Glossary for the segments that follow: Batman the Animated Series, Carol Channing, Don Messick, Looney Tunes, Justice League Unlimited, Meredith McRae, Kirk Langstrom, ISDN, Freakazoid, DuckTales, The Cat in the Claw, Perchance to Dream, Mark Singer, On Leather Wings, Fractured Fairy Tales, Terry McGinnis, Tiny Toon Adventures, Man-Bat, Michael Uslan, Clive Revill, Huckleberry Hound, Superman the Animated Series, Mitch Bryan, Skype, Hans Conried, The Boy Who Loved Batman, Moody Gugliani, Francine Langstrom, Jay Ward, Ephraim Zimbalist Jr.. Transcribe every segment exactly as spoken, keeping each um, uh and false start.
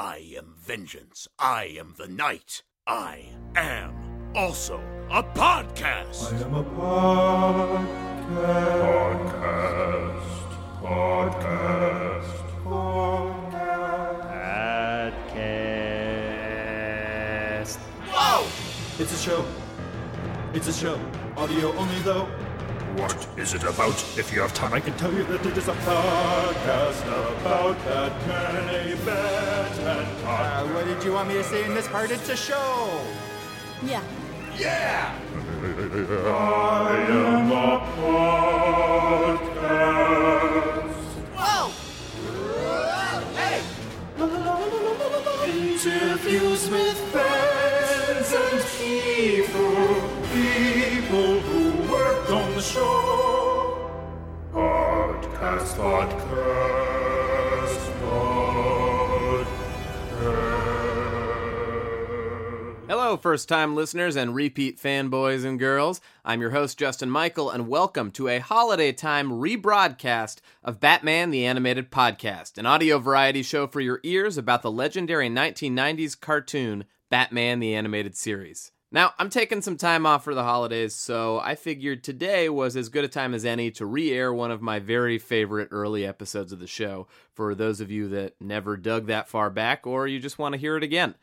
I am vengeance. I am the night. I am also a podcast. I am a podcast. Podcast. Podcast. Podcast. Podcast. Whoa! It's a show. It's a show. Audio only, though. What is it about? If you have time, I can tell you that it is a podcast about Batman, a Batman podcast. Uh, what did you want me to say in this part? It's a show! Yeah. Yeah! I am a podcast. Whoa! Hey! Interviews with fans and people, people who worked on the show. Podcast, podcast, podcast. Hello, first-time listeners and repeat fanboys and girls. I'm your host, Justin Michael, and welcome to a holiday-time rebroadcast of Batman the Animated Podcast, an audio variety show for your ears about the legendary nineteen nineties cartoon Batman the Animated Series. Now, I'm taking some time off for the holidays, so I figured today was as good a time as any to re-air one of my very favorite early episodes of the show, for those of you that never dug that far back, or you just want to hear it again.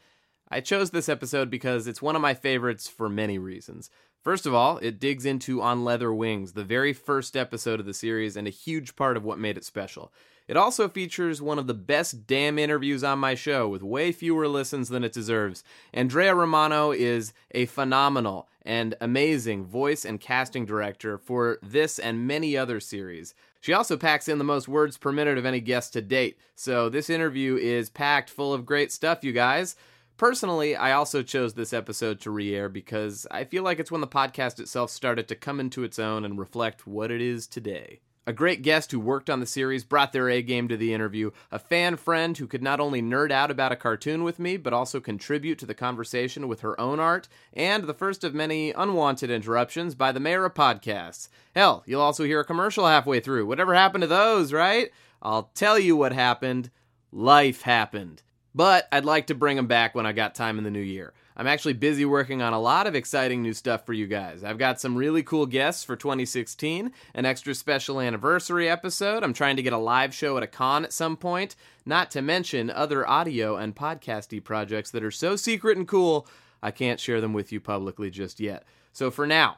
I chose this episode because it's one of my favorites for many reasons. First of all, it digs into On Leather Wings, the very first episode of the series, and a huge part of what made it special. It also features one of the best damn interviews on my show, with way fewer listens than it deserves. Andrea Romano is a phenomenal and amazing voice and casting director for this and many other series. She also packs in the most words per minute of any guest to date, so this interview is packed full of great stuff, you guys. Personally, I also chose this episode to re-air because I feel like it's when the podcast itself started to come into its own and reflect what it is today. A great guest who worked on the series brought their A-game to the interview, a fan friend who could not only nerd out about a cartoon with me, but also contribute to the conversation with her own art, and the first of many unwanted interruptions by the mayor of podcasts. Hell, you'll also hear a commercial halfway through. Whatever happened to those, right? I'll tell you what happened. Life happened. But I'd like to bring them back when I got time in the new year. I'm actually busy working on a lot of exciting new stuff for you guys. I've got some really cool guests for twenty sixteen, an extra special anniversary episode. I'm trying to get a live show at a con at some point, not to mention other audio and podcasty projects that are so secret and cool, I can't share them with you publicly just yet. So for now,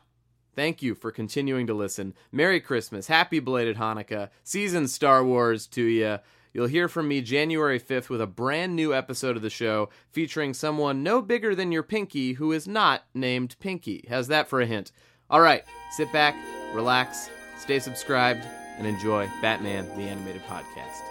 thank you for continuing to listen. Merry Christmas, happy belated Hanukkah, season Star Wars to ya. You'll hear from me January fifth with a brand new episode of the show featuring someone no bigger than your Pinky who is not named Pinky. How's that for a hint? All right, sit back, relax, stay subscribed, and enjoy Batman the Animated Podcast.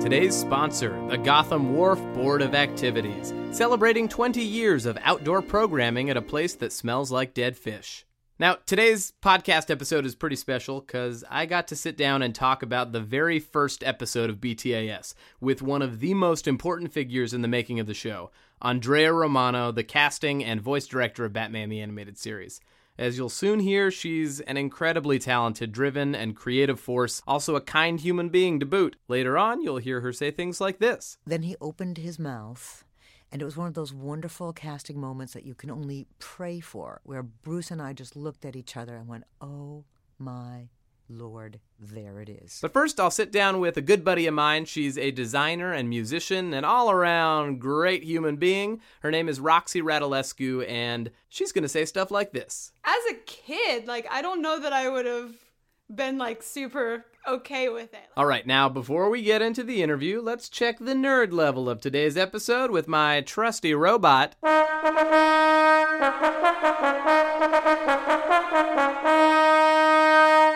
Today's sponsor, the Gotham Wharf Board of Activities, celebrating twenty years of outdoor programming at a place that smells like dead fish. Now, today's podcast episode is pretty special because I got to sit down and talk about the very first episode of B T A S with one of the most important figures in the making of the show, Andrea Romano, the casting and voice director of Batman the Animated Series. As you'll soon hear, she's an incredibly talented, driven, and creative force, also a kind human being to boot. Later on, you'll hear her say things like this. Then he opened his mouth, and it was one of those wonderful casting moments that you can only pray for, where Bruce and I just looked at each other and went, oh my Lord, there it is. But first, I'll sit down with a good buddy of mine. She's a designer and musician and all-around great human being. Her name is Roxy Radulescu, and she's going to say stuff like this. As a kid, like, I don't know that I would have been, like, super okay with it. All right, now, before we get into the interview, let's check the nerd level of today's episode with my trusty robot.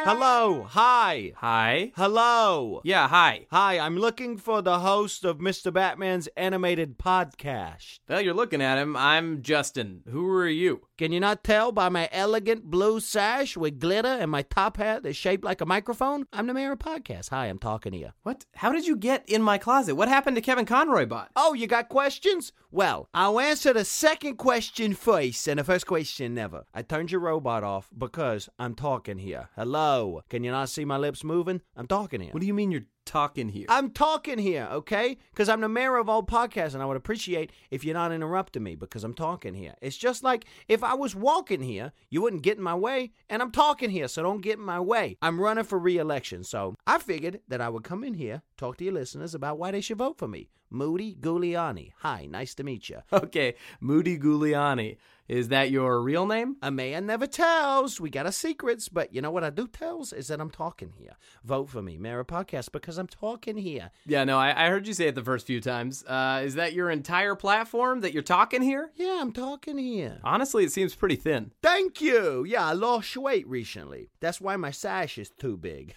Hello, hi. Hi. Hello. Yeah, hi. Hi, I'm looking for the host of Mister Batman's Animated Podcast. Well, you're looking at him. I'm Justin. Who are you? Can you not tell by my elegant blue sash with glitter and my top hat that's shaped like a microphone? I'm the mayor of podcasts. Hi, I'm talking to you. What? How did you get in my closet? What happened to Kevin Conroy bot? Oh, you got questions? Well, I'll answer the second question first, and the first question never. I turned your robot off because I'm talking here. Hello? Can you not see my lips moving? I'm talking here. What do you mean you're talking here? I'm talking here, okay? Because I'm the mayor of all podcasts, and I would appreciate if you're not interrupting me because I'm talking here. It's just like if I was walking here, you wouldn't get in my way, and I'm talking here, so don't get in my way. I'm running for re-election, so I figured that I would come in here, talk to your listeners about why they should vote for me. Moody Gugliani. Hi, nice to meet you. Okay, Moody Gugliani. Is that your real name? A man never tells. We got our secrets, but you know what I do tells is that I'm talking here. Vote for me, Mara Podcast, because I'm talking here. Yeah, no, I, I heard you say it the first few times. Uh, is that your entire platform, that you're talking here? Yeah, I'm talking here. Honestly, it seems pretty thin. Thank you. Yeah, I lost weight recently. That's why my sash is too big.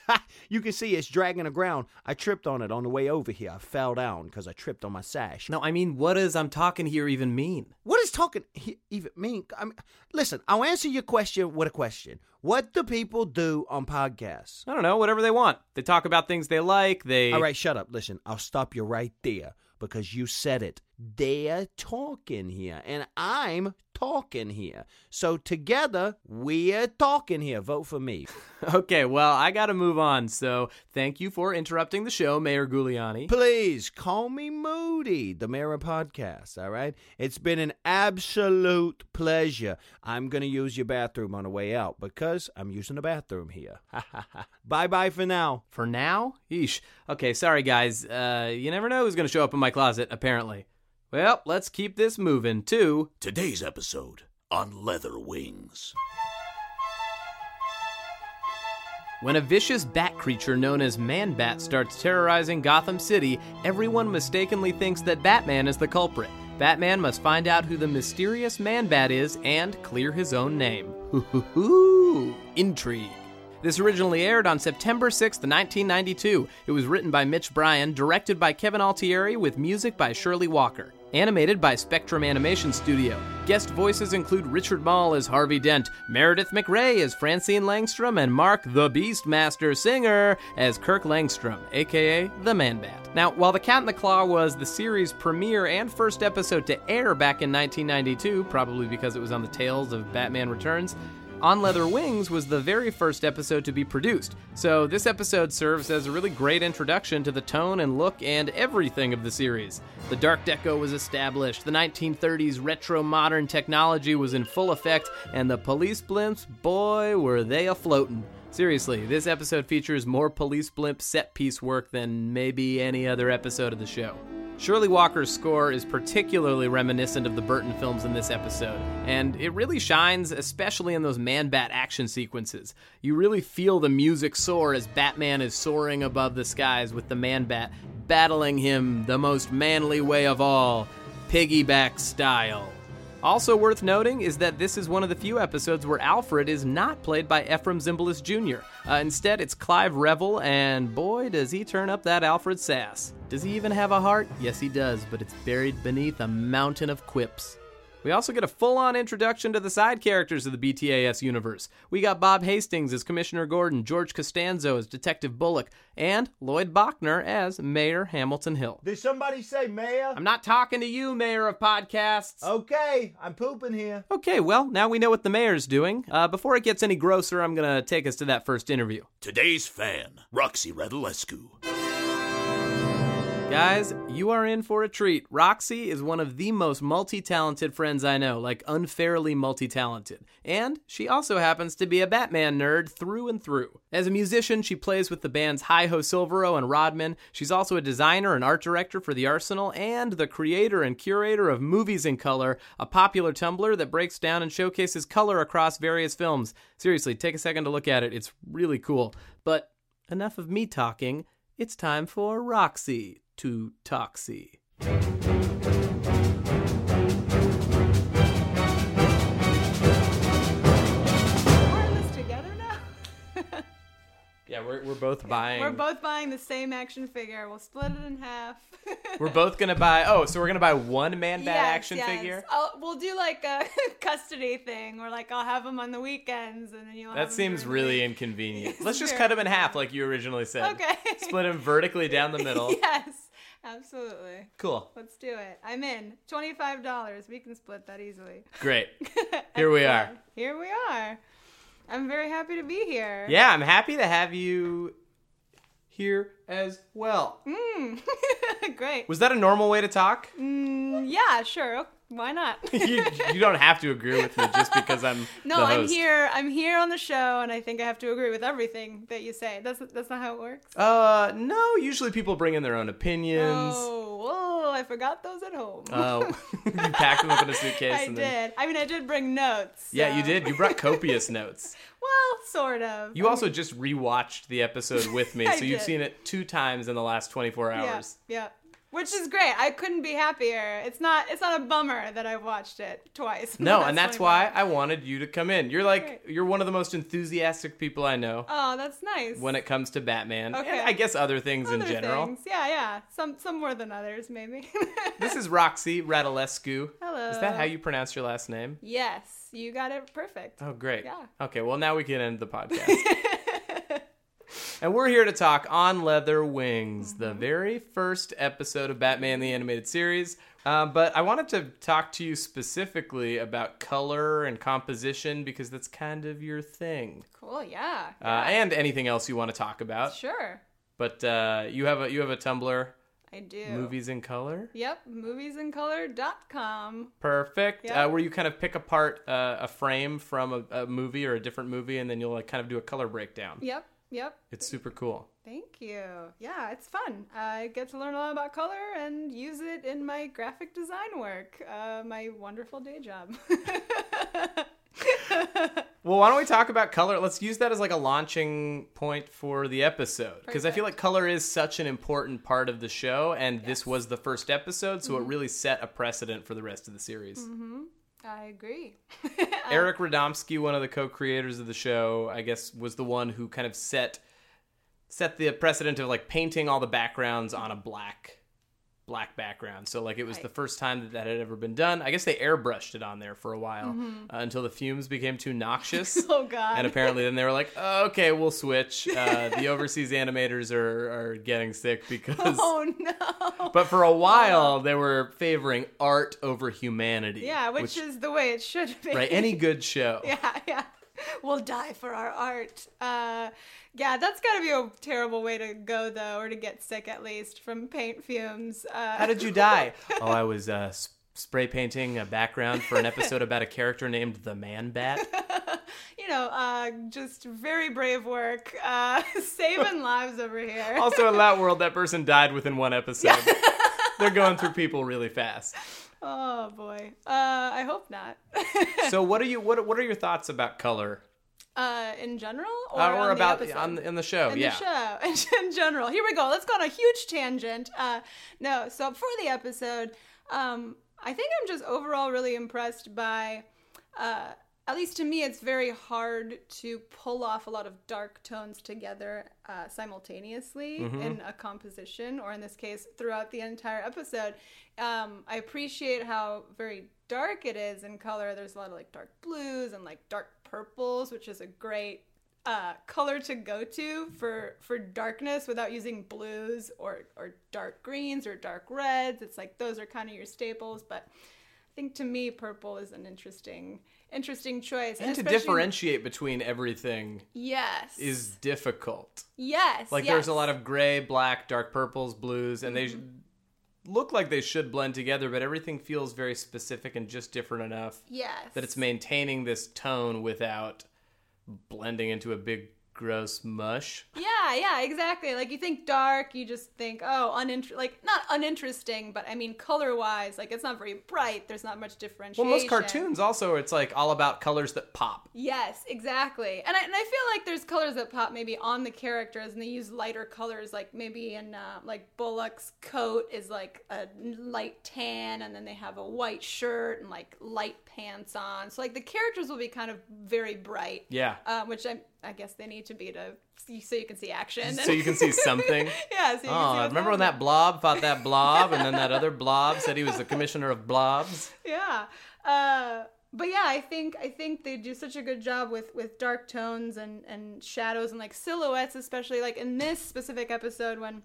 You can see it's dragging the ground. I tripped on it on the way over here. I fell down because I tripped on my sash. No, I mean, what does I'm talking here even mean? What is talking here even mean? I mean, listen, I'll answer your question with a question. What do people do on podcasts? I don't know, whatever they want. They talk about things they like, they... All right, shut up. Listen, I'll stop you right there because you said it. They're talking here, and I'm talking here. So together, we're talking here. Vote for me. Okay, well, I got to move on, so thank you for interrupting the show, Mayor Gugliani. Please, call me Moody, the Mayor Podcast, all right? It's been an absolute pleasure. I'm going to use your bathroom on the way out because I'm using the bathroom here. Bye-bye for now. For now? Yeesh. Okay, sorry, guys. Uh, you never know who's going to show up in my closet, apparently. Well, let's keep this moving to today's episode on Leather Wings. When a vicious bat creature known as Man-Bat starts terrorizing Gotham City, everyone mistakenly thinks that Batman is the culprit. Batman must find out who the mysterious Man-Bat is and clear his own name. Hoo hoo hoo! Intrigue. This originally aired on September sixth, nineteen ninety-two. It was written by Mitch Bryan, directed by Kevin Altieri, with music by Shirley Walker. Animated by Spectrum Animation Studio. Guest voices include Richard Mall as Harvey Dent, Meredith McRae as Francine Langstrom, and Mark the Beastmaster Singer as Kirk Langstrom, a k a. the Man-Bat. Now, while The Cat in the Claw was the series' premiere and first episode to air back in nineteen ninety-two, probably because it was on the tails of Batman Returns, On Leather Wings was the very first episode to be produced, so this episode serves as a really great introduction to the tone and look and everything of the series. The Dark Deco was established, the nineteen thirties retro-modern technology was in full effect, and the police blimps, boy, were they a-floatin'. Seriously, this episode features more police blimp set-piece work than maybe any other episode of the show. Shirley Walker's score is particularly reminiscent of the Burton films in this episode, and it really shines, especially in those Man-Bat action sequences. You really feel the music soar as Batman is soaring above the skies with the Man-Bat, battling him the most manly way of all, piggyback style. Also worth noting is that this is one of the few episodes where Alfred is not played by Ephraim Zimbalist Junior Uh, instead, it's Clive Revill, and boy, does he turn up that Alfred sass. Does he even have a heart? Yes, he does, but it's buried beneath a mountain of quips. We also get a full-on introduction to the side characters of the B T A S universe. We got Bob Hastings as Commissioner Gordon, George Costanzo as Detective Bullock, and Lloyd Bachner as Mayor Hamilton Hill. Did somebody say Mayor? I'm not talking to you, Mayor of Podcasts. Okay, I'm pooping here. Okay, well, now we know what the mayor's doing. Uh, before it gets any grosser, I'm going to take us to that first interview. Today's fan, Roxy Radulescu. Guys, you are in for a treat. Roxy is one of the most multi-talented friends I know, like unfairly multi-talented. And she also happens to be a Batman nerd through and through. As a musician, she plays with the bands Hi-Ho Silvero and Rodman. She's also a designer and art director for The Arsenal and the creator and curator of Movies in Color, a popular Tumblr that breaks down and showcases color across various films. Seriously, take a second to look at it. It's really cool. But enough of me talking. It's time for Roxy to Toxie. We're in this together now? Yeah, we're we're both buying. We're both buying the same action figure. We'll split it in half. We're both gonna buy. Oh, so we're gonna buy one Man-Bat yes, action yes. figure. I'll, we'll do like a custody thing. We're like, I'll have him on the weekends, and then you'll. That have seems really week. Inconvenient. Let's just cut him in half, like you originally said. Okay. Split him vertically down the middle. Yes. Absolutely. Cool. Let's do it. I'm in. twenty-five dollars. We can split that easily. Great. Here we are. Here we are. I'm very happy to be here. Yeah, I'm happy to have you here as well. Mm. Great. Was that a normal way to talk? Mm, yeah, sure. Why not? you, you don't have to agree with me just because I'm no, the host. I'm here. I'm here on the show, and I think I have to agree with everything that you say. That's that's not how it works. Uh, no. Usually, people bring in their own opinions. Oh, oh I forgot those at home. Oh, uh, you packed them up in a suitcase. I and did. Then... I mean, I did bring notes. So. Yeah, you did. You brought copious notes. Well, sort of. You I also mean... just rewatched the episode with me, so you've did. seen it two times in the last twenty-four hours. Yeah. yeah. Which is great. I couldn't be happier. It's not It's not a bummer that I watched it twice. No, that's and that's why I wanted you to come in. You're like, great. You're one of the most enthusiastic people I know. Oh, that's nice. When it comes to Batman. Okay. And I guess other things other in general. Things. Yeah, yeah. Some some more than others, maybe. This is Roxy Radulescu. Hello. Is that how you pronounce your last name? Yes. You got it perfect. Oh, great. Yeah. Okay, well, now we can end the podcast. And we're here to talk On Leather Wings, mm-hmm. the very first episode of Batman the Animated Series. Uh, but I wanted to talk to you specifically about color and composition because that's kind of your thing. Cool, yeah. Uh, yeah. And anything else you want to talk about. Sure. But uh, you have a you have a Tumblr. I do. Movies in Color? Yep, movies in color dot com. Perfect. Yep. Uh, where you kind of pick apart uh, a frame from a, a movie or a different movie, and then you'll like kind of do a color breakdown. Yep. Yep. It's super cool. Thank you. Yeah, it's fun. I get to learn a lot about color and use it in my graphic design work, uh, my wonderful day job. Well, why don't we talk about color? Let's use that as like a launching point for the episode, because I feel like color is such an important part of the show, and yes. this was the first episode, so mm-hmm. it really set a precedent for the rest of the series. Mm-hmm. I agree. Eric Radomski, one of the co-creators of the show, I guess, was the one who kind of set set the precedent of like painting all the backgrounds on a black black background. So like it was right. the first time that that had ever been done. I guess they airbrushed it on there for a while mm-hmm. uh, until the fumes became too noxious. Oh God! And apparently then they were like, oh, okay, we'll switch. Uh, the overseas animators are, are getting sick because... Oh no! But for a while wow. they were favoring art over humanity. Yeah, which, which is the way it should be. Right, any good show. Yeah, yeah. We'll die for our art. Uh, yeah, that's got to be a terrible way to go, though, or to get sick, at least, from paint fumes. Uh, How did you die? Oh, I was uh, sp- spray painting a background for an episode about a character named the Man-Bat. You know, uh, just very brave work. Uh, saving lives over here. Also, in that world, that person died within one episode. Yeah. They're going through people really fast. Oh boy. Uh, I hope not. So what are you what what are your thoughts about color? Uh, in general or, uh, or on about the on in the show, in yeah. the show. In general. Here we go. Let's go on a huge tangent. Uh, no, so for the episode, um, I think I'm just overall really impressed by uh, at least to me it's very hard to pull off a lot of dark tones together uh, simultaneously mm-hmm. in a composition, or in this case throughout the entire episode. Um, I appreciate how very dark it is in color. There's a lot of like dark blues and like dark purples, which is a great uh, color to go to for, for darkness without using blues or, or dark greens or dark reds. It's like those are kind of your staples, but I think to me purple is an interesting interesting choice. And, and to differentiate between everything yes. is difficult. Yes. Like yes. there's a lot of gray, black, dark purples, blues, and mm-hmm. they... look like they should blend together, but everything feels very specific and just different enough yes. that it's maintaining this tone without blending into a big, gross mush. Yeah, yeah, exactly. Like, you think dark, you just think, oh, uninter- like, not uninteresting, but I mean, color-wise, like, it's not very bright. There's not much differentiation. Well, most cartoons also, it's like all about colors that pop. Yes, exactly. And I, and I feel like there's colors that pop maybe on the characters, and they use lighter colors, like maybe in, uh, like, Bullock's coat is like a light tan, and then they have a white shirt and, like, light pants on. So, like, the characters will be kind of very bright. Yeah. Uh, which I'm... I guess they need to be to so you can see action. So you can see something. Yeah. So you oh, can see I remember happening. When that blob fought that blob, and then that other blob said he was the commissioner of blobs. Yeah, uh, but yeah, I think I think they do such a good job with, with dark tones and, and shadows and like silhouettes, especially like in this specific episode when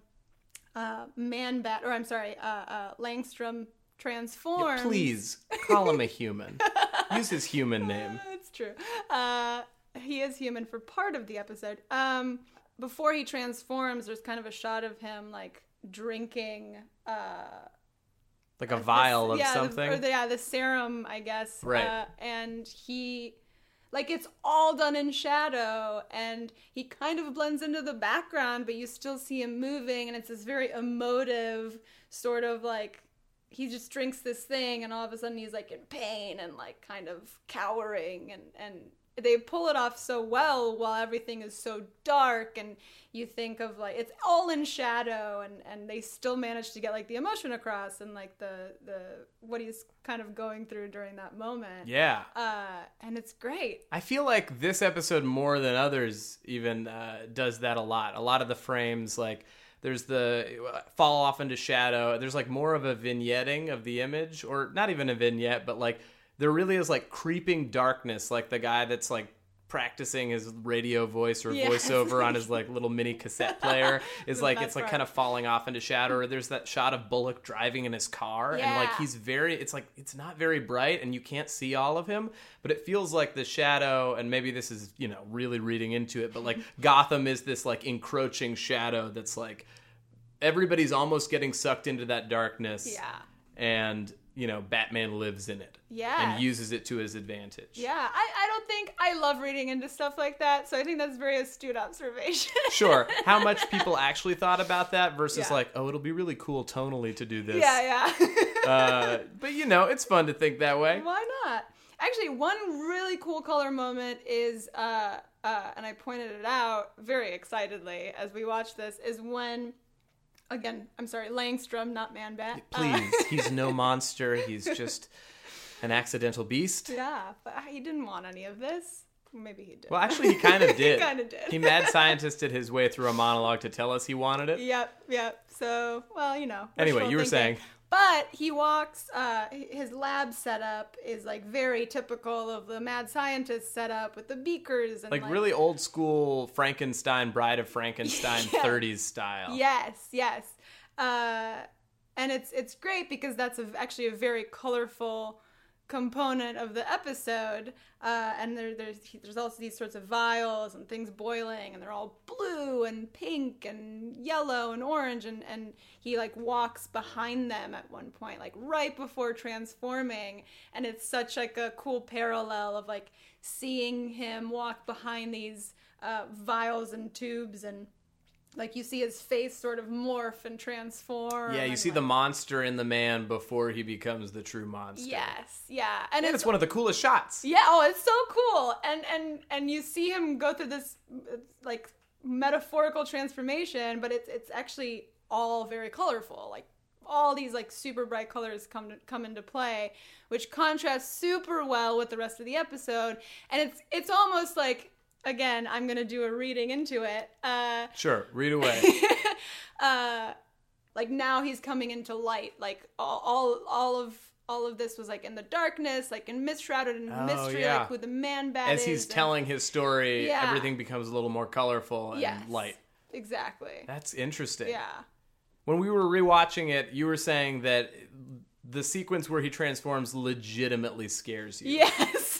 uh, Man-Bat, or I'm sorry, uh, uh, Langstrom transforms. Yeah, please, call him a human. Use his human name. Uh, it's true. Uh, he is human for part of the episode. Um, before he transforms, there's kind of a shot of him, like, drinking... Uh, like a vial this, of yeah, something? The, or the, yeah, the serum, I guess. Right. Uh, and he... Like, it's all done in shadow, and he kind of blends into the background, but you still see him moving, and it's this very emotive sort of, like, he just drinks this thing, and all of a sudden he's, like, in pain and, like, kind of cowering, and, and they pull it off so well while everything is so dark, and you think of, like, it's all in shadow, and, and they still manage to get, like, the emotion across and, like, the, the what he's kind of going through during that moment. Yeah. Uh, and it's great. I feel like this episode, more than others, even uh, does that a lot. A lot of the frames, like... There's the fall off into shadow. There's like more of a vignetting of the image, or not even a vignette, but like there really is like creeping darkness, like the guy that's like practicing his radio voice or yes. voiceover on his like little mini cassette player is like it's like part. Kind of falling off into shadow. Or there's that shot of Bullock driving in his car yeah. and like he's very it's like it's not very bright and you can't see all of him, but it feels like the shadow, and maybe this is, you know, really reading into it, but like Gotham is this like encroaching shadow that's like everybody's almost getting sucked into that darkness. Yeah. And you know, Batman lives in it. Yeah. And uses it to his advantage. Yeah. I, I don't think I love reading into stuff like that, so I think that's a very astute observation. Sure. How much people actually thought about that versus yeah. like, oh, it'll be really cool tonally to do this. Yeah, yeah. uh, but, you know, it's fun to think that way. Why not? Actually, one really cool color moment is, uh, uh, and I pointed it out very excitedly as we watched this, is when... Again, I'm sorry, Langstrom, not Man-Bat. Please, uh, he's no monster. He's just an accidental beast. Yeah, but he didn't want any of this. Maybe he did. Well, actually, he kind of did. he kind of did. He mad scientisted his way through a monologue to tell us he wanted it. Yep, yep. So, well, you know. Anyway, you were thinking. saying. But he walks, uh, his lab setup is like very typical of the mad scientist setup with the beakers. And like, like really old school Frankenstein, Bride of Frankenstein yeah. thirties style. Yes, yes. Uh, and it's it's great because that's a, actually a very colorful component of the episode. Uh, and there, there's there's also these sorts of vials and things boiling, and they're all blue and pink and yellow and orange, and, and he like walks behind them at one point, like right before transforming, and it's such like a cool parallel of like seeing him walk behind these uh, vials and tubes, and like, you see his face sort of morph and transform. Yeah, you see like, the monster in the man before he becomes the true monster. Yes, yeah. And, and it's, it's one of the coolest shots. Yeah, oh, it's so cool. And and and you see him go through this, like, metaphorical transformation, but it's it's actually all very colorful. Like, all these, like, super bright colors come to, come into play, which contrasts super well with the rest of the episode. And it's it's almost like... Again, I'm going to do a reading into it. Uh, sure, read away. uh, like now he's coming into light. Like all, all, all of all of this was like in the darkness, like in mist shrouded in oh, mystery, yeah. like who the Man-Bat is. As he's and, telling his story, yeah. everything becomes a little more colorful and yes, light. Exactly. That's interesting. Yeah. When we were rewatching it, you were saying that the sequence where he transforms legitimately scares you. Yes,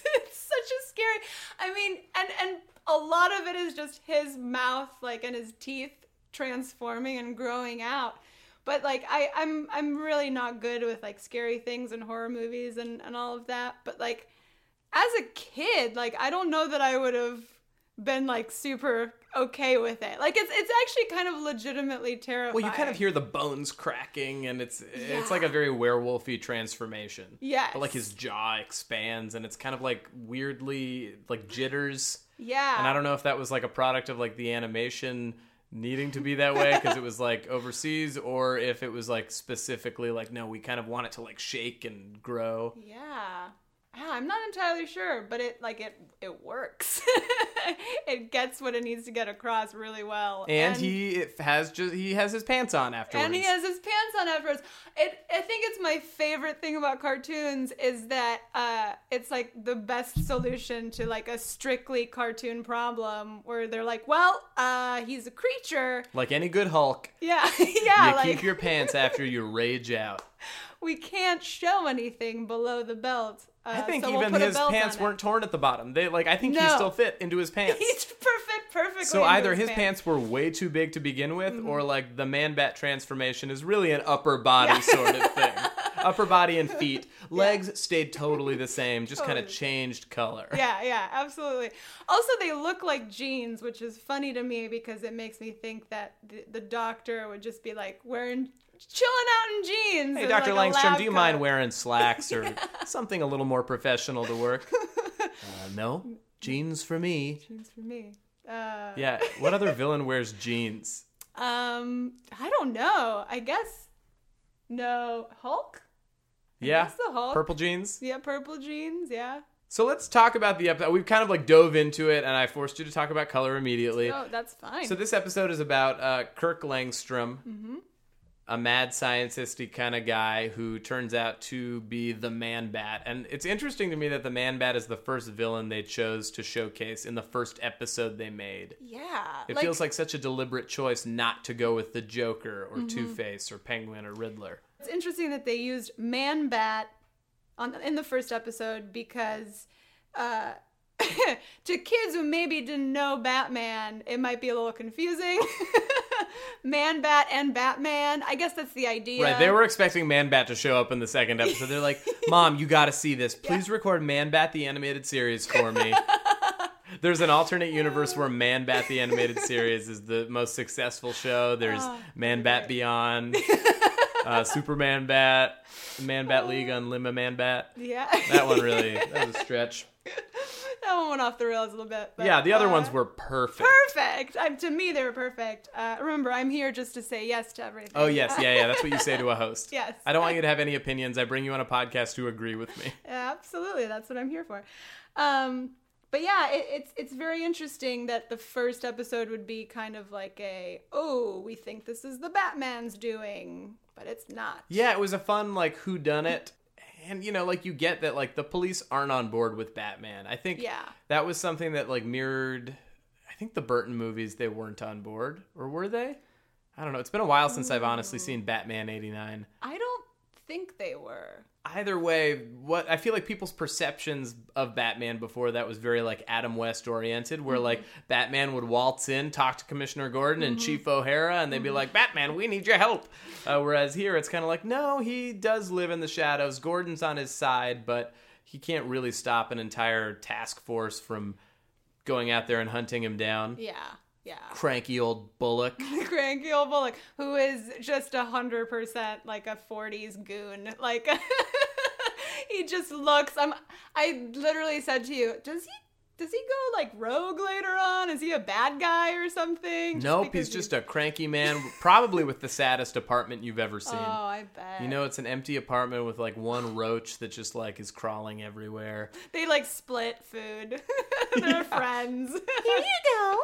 it's such a scary. I mean, and and. A lot of it is just his mouth, like, and his teeth transforming and growing out. But, like, I, I'm I'm really not good with, like, scary things and horror movies and, and all of that. But, like, as a kid, like, I don't know that I would have been, like, super okay with it. Like, it's it's actually kind of legitimately terrifying. Well, you kind of hear the bones cracking, and it's yeah. it's like a very werewolf-y transformation. Yes. But, like, his jaw expands, and it's kind of, like, weirdly, like, jitters. Yeah. And I don't know if that was like a product of like the animation needing to be that way because it was like overseas, or if it was like specifically like, no, we kind of want it to like shake and grow. Yeah. I'm not entirely sure, but it like it it works. It gets what it needs to get across really well. And, and he has just he has his pants on afterwards. And he has his pants on afterwards. It I think it's my favorite thing about cartoons is that uh, it's like the best solution to like a strictly cartoon problem where they're like, well, uh, he's a creature. Like any good Hulk. Yeah, yeah. You like... keep your pants after you rage out. We can't show anything below the belt. Uh, I think so even we'll his pants weren't torn at the bottom. They like I think no. he still fit into his pants. He's perfect, perfectly. So either his, his pants. pants were way too big to begin with, mm-hmm. or like the Man-Bat transformation is really an upper body yeah. sort of thing. Upper body and feet. Legs yeah. stayed totally the same, just totally. Kind of changed color. Yeah, yeah, absolutely. Also, they look like jeans, which is funny to me because it makes me think that the, the doctor would just be like wearing. Chilling out in jeans. Hey, Doctor like Langstrom, do you coat. mind wearing slacks or yeah. something a little more professional to work? uh, no, jeans for me. Jeans for me. Uh... Yeah. What other villain wears jeans? Um, I don't know. I guess no Hulk. I yeah, guess the Hulk. Purple jeans. Yeah, purple jeans. Yeah. So let's talk about the episode. We've kind of like dove into it, and I forced you to talk about color immediately. Oh, that's fine. So this episode is about uh, Kirk Langstrom. Mm-hmm. A mad scientist-y kind of guy who turns out to be the Man-Bat. And it's interesting to me that the Man-Bat is the first villain they chose to showcase in the first episode they made. Yeah. It like, feels like such a deliberate choice not to go with the Joker or mm-hmm. Two-Face or Penguin or Riddler. It's interesting that they used Man-Bat on, in the first episode because... Uh, to kids who maybe didn't know Batman, it might be a little confusing. Man-Bat and Batman. I guess that's the idea. Right, they were expecting Man-Bat to show up in the second episode. They're like, Mom, you gotta see this. Please yeah. record Man-Bat the Animated Series for me. There's an alternate universe where Man-Bat the Animated Series is the most successful show. There's oh, Man-Bat Beyond. Uh, Superman Bat, Man-Bat League Unlimited Man-Bat. Yeah. That one really, that was a stretch. That one went off the rails a little bit. But, yeah, the other uh, ones were perfect. Perfect. Um, to me, they were perfect. Uh, remember, I'm here just to say yes to everything. Oh, yes. Yeah, yeah. That's what you say to a host. Yes. I don't want you to have any opinions. I bring you on a podcast to agree with me. Yeah, absolutely. That's what I'm here for. Um, but yeah, it, it's it's very interesting that the first episode would be kind of like a, oh, we think this is the Batman's doing, but it's not. Yeah, it was a fun, like, whodunit. And, you know, like, you get that, like, the police aren't on board with Batman. I think yeah. that was something that, like, mirrored, I think the Burton movies, they weren't on board. Or were they? I don't know. It's been a while since Ooh. I've honestly seen Batman eighty-nine. I don't think they were. Either way, what I feel like people's perceptions of Batman before that was very, like, Adam West oriented, where, mm-hmm. like, Batman would waltz in, talk to Commissioner Gordon mm-hmm. and Chief O'Hara, and they'd mm-hmm. be like, Batman, we need your help. Uh, whereas here, it's kind of like, no, he does live in the shadows. Gordon's on his side, but he can't really stop an entire task force from going out there and hunting him down. Yeah. Yeah. Cranky old Bullock. Cranky old Bullock, who is just a hundred percent like a forties goon. Like he just looks. I'm. I literally said to you, does he? Does he go like rogue later on? Is he a bad guy or something? Just nope. He's just he's... a cranky man, probably with the saddest apartment you've ever seen. Oh, I bet. You know, it's an empty apartment with like one roach that just like is crawling everywhere. They like split food. They're yeah. friends. Here you go.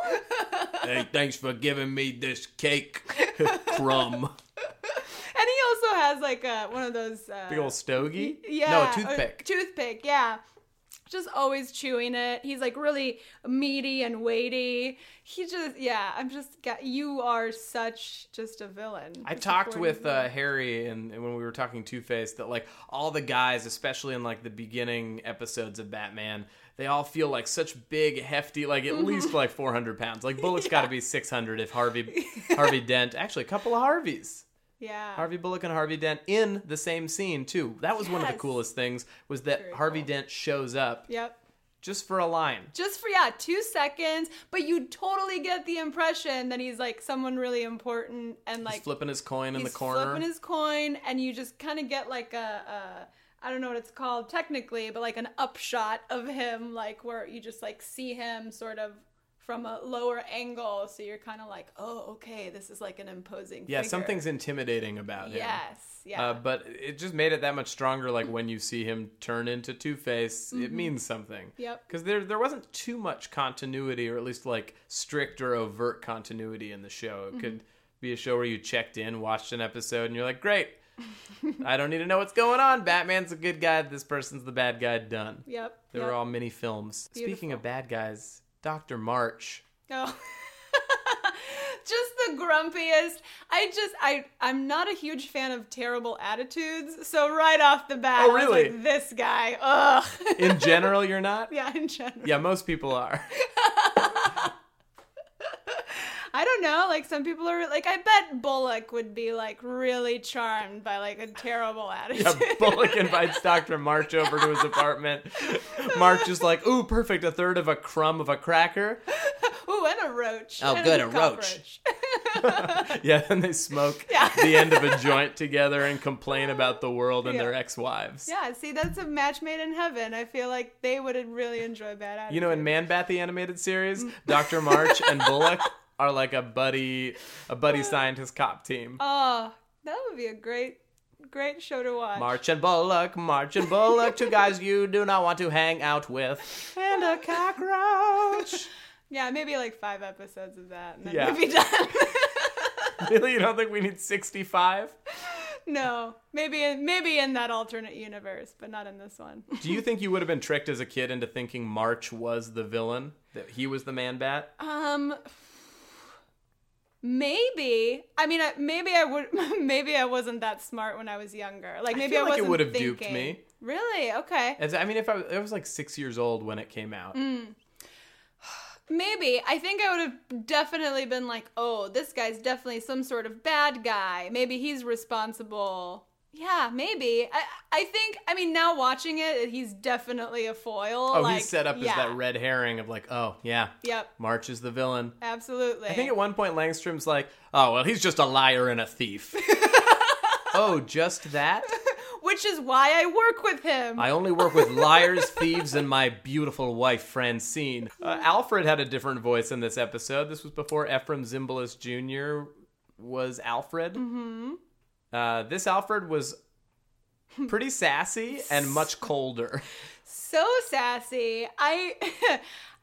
Hey, thanks for giving me this cake crumb. And he also has like a, one of those. Uh, Big old stogie? Yeah. No, a toothpick. A toothpick, yeah. Just always chewing it. He's like really meaty and weighty. He just, yeah, I'm just, you are such just a villain. I talked with uh, Harry and, and when we were talking Two-Face that like all the guys, especially in like the beginning episodes of Batman, they all feel like such big, hefty, like at mm-hmm. least like four hundred pounds. Like Bullock's yeah. got to be six hundred if Harvey, Harvey Dent, actually a couple of Harveys. Yeah. Harvey Bullock and Harvey Dent in the same scene, too. That was yes. one of the coolest things was that Very Harvey cool. Dent shows up. Yep. Just for a line. Just for, yeah, two seconds. But you totally get the impression that he's, like, someone really important and, like... He's flipping his coin in the corner. He's flipping his coin, and you just kind of get, like, a... a I don't know what it's called technically, but, like, an upshot of him, like, where you just, like, see him sort of... from a lower angle, so you're kind of like, oh, okay, this is like an imposing yeah, figure. Something's intimidating about him. Yes, yeah. Uh, but it just made it that much stronger, like, when you see him turn into Two-Face, mm-hmm. it means something. Yep. Because there, there wasn't too much continuity, or at least, like, strict or overt continuity in the show. It mm-hmm. could be a show where you checked in, watched an episode, and you're like, great. I don't need to know what's going on. Batman's a good guy. This person's the bad guy. Done. Yep. They yep. were all mini films. Beautiful. Speaking of bad guys, Doctor March. Oh. Just the grumpiest. I just, I, I'm not a huge fan of terrible attitudes. So right off the bat, oh, really? I was like, this guy. Ugh. In general, you're not? Yeah, in general. Yeah, most people are. I don't know, like, some people are, like, I bet Bullock would be, like, really charmed by, like, a terrible attitude. Yeah, Bullock invites Doctor March over to his apartment. March is like, ooh, perfect, a third of a crumb of a cracker. Ooh, and a roach. Oh, and good, a, a roach. Yeah, and they smoke yeah. the end of a joint together and complain about the world and yeah. their ex-wives. Yeah, see, that's a match made in heaven. I feel like they would really enjoy Bad Attitude. You know, in Man-Bat the Animated Series, Doctor March and Bullock are like a buddy, a buddy scientist cop team. Oh, that would be a great, great show to watch. March and Bullock, March and Bullock, two guys you do not want to hang out with. And a cockroach. Yeah, maybe like five episodes of that, and then yeah. we'd be done. Really? You don't think we need sixty-five? No, maybe in, maybe in that alternate universe, but not in this one. Do you think you would have been tricked as a kid into thinking March was the villain, that he was the Man-Bat? Um. Maybe. I mean, maybe I would. Maybe I wasn't that smart when I was younger. Like, maybe I, feel I like wasn't. It would have thinking. Duped me. Really? Okay. As, I mean, if I, I was like six years old when it came out. Mm. Maybe. I think I would have definitely been like, oh, this guy's definitely some sort of bad guy. Maybe he's responsible. Yeah, maybe. I I think, I mean, now watching it, he's definitely a foil. Oh, like, he's set up yeah. as that red herring of like, oh, yeah. Yep. March is the villain. Absolutely. I think at one point Langstrom's like, oh, well, he's just a liar and a thief. Oh, just that? Which is why I work with him. I only work with liars, thieves, and my beautiful wife, Francine. Uh, Alfred had a different voice in this episode. This was before Ephraim Zimbalist Junior was Alfred. Mm-hmm. Uh, this Alfred was pretty sassy and much colder. So sassy. I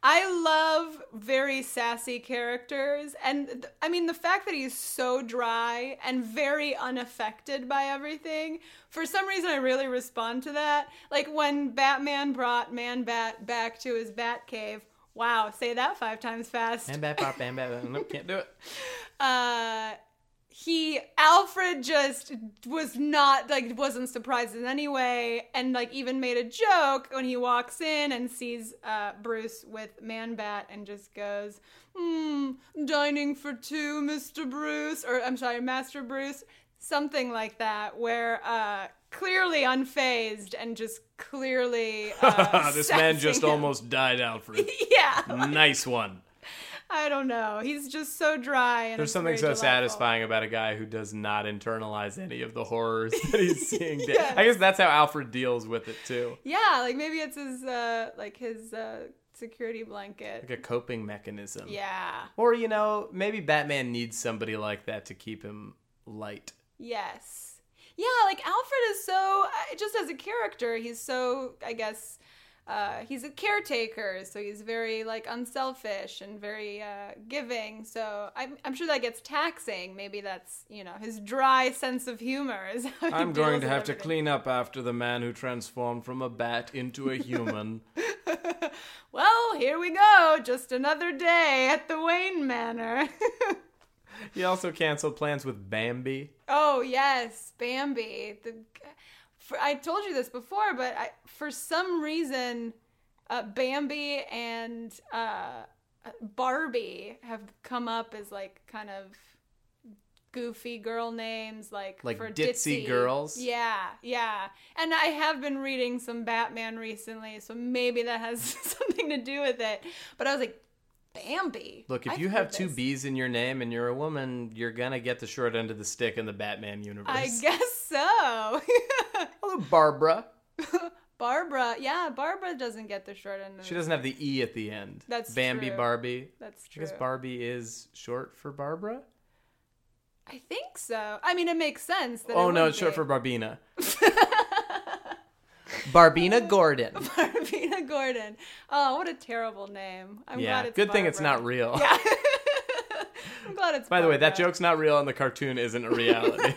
I love very sassy characters. And th- I mean, the fact that he's so dry and very unaffected by everything, for some reason I really respond to that. Like when Batman brought Man-Bat back to his Batcave. Wow, say that five times fast. Man-Bat, Bat, Man-Bat, nope, can't do it. Uh... He, Alfred just was not, like, wasn't surprised in any way, and, like, even made a joke when he walks in and sees uh, Bruce with Man-Bat and just goes, hmm, dining for two, Mister Bruce, or, I'm sorry, Master Bruce, something like that, where, uh, clearly unfazed and just clearly, uh, this man just him. Almost died, Alfred. Yeah. Like, nice one. I don't know. He's just so dry. And there's something so delightful. Satisfying about a guy who does not internalize any of the horrors that he's seeing. Yes. I guess that's how Alfred deals with it too. Yeah, like maybe it's his uh, like his uh, security blanket, like a coping mechanism. Yeah. Or you know, maybe Batman needs somebody like that to keep him light. Yes. Yeah, like Alfred is so just as a character, he's so I guess. Uh, he's a caretaker, so he's very, like, unselfish and very uh, giving. So I'm, I'm sure that gets taxing. Maybe that's, you know, his dry sense of humor. Is how I'm going to have everything. To clean up after the man who transformed from a bat into a human. Well, here we go. Just another day at the Wayne Manor. He also canceled plans with Bambi. Oh, yes, Bambi. The... I told you this before, but I, for some reason, uh, Bambi and uh, Barbie have come up as like kind of goofy girl names, like, like for ditzy, ditzy girls. Yeah, yeah. And I have been reading some Batman recently, so maybe that has something to do with it. But I was like, Bambi. Look, if I've you have two this. B's in your name and you're a woman, you're gonna get the short end of the stick in the Batman universe. I guess so. Hello, Barbara. Barbara. Yeah, Barbara doesn't get the short end of it. She doesn't have the E at the end. That's Bambi true. Barbie. That's true. I guess Barbie is short for Barbara? I think so. I mean, it makes sense. That oh, it no, it's be. short for Barbina. Barbina Gordon. Barbina Gordon. Oh, what a terrible name. I'm yeah, glad it's good Barbara. Thing it's not real. Yeah. I'm glad it's By Barbara. The way, that joke's not real and the cartoon isn't a reality.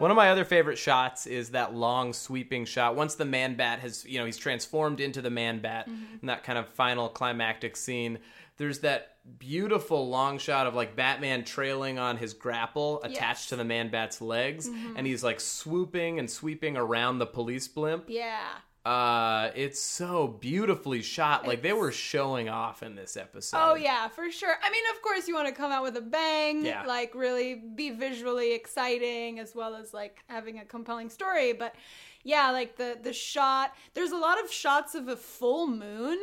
One of my other favorite shots is that long sweeping shot. Once the Man-Bat has, you know, he's transformed into the Man-Bat mm-hmm. in that kind of final climactic scene, there's that beautiful long shot of like Batman trailing on his grapple attached yes. to the Man-Bat's legs. Mm-hmm. And he's like swooping and sweeping around the police blimp. Yeah. Uh, it's so beautifully shot. Like, it's... they were showing off in this episode. Oh, yeah, for sure. I mean, of course, you want to come out with a bang. Yeah. Like, really be visually exciting as well as, like, having a compelling story. But, yeah, like, the, the shot... There's a lot of shots of a full moon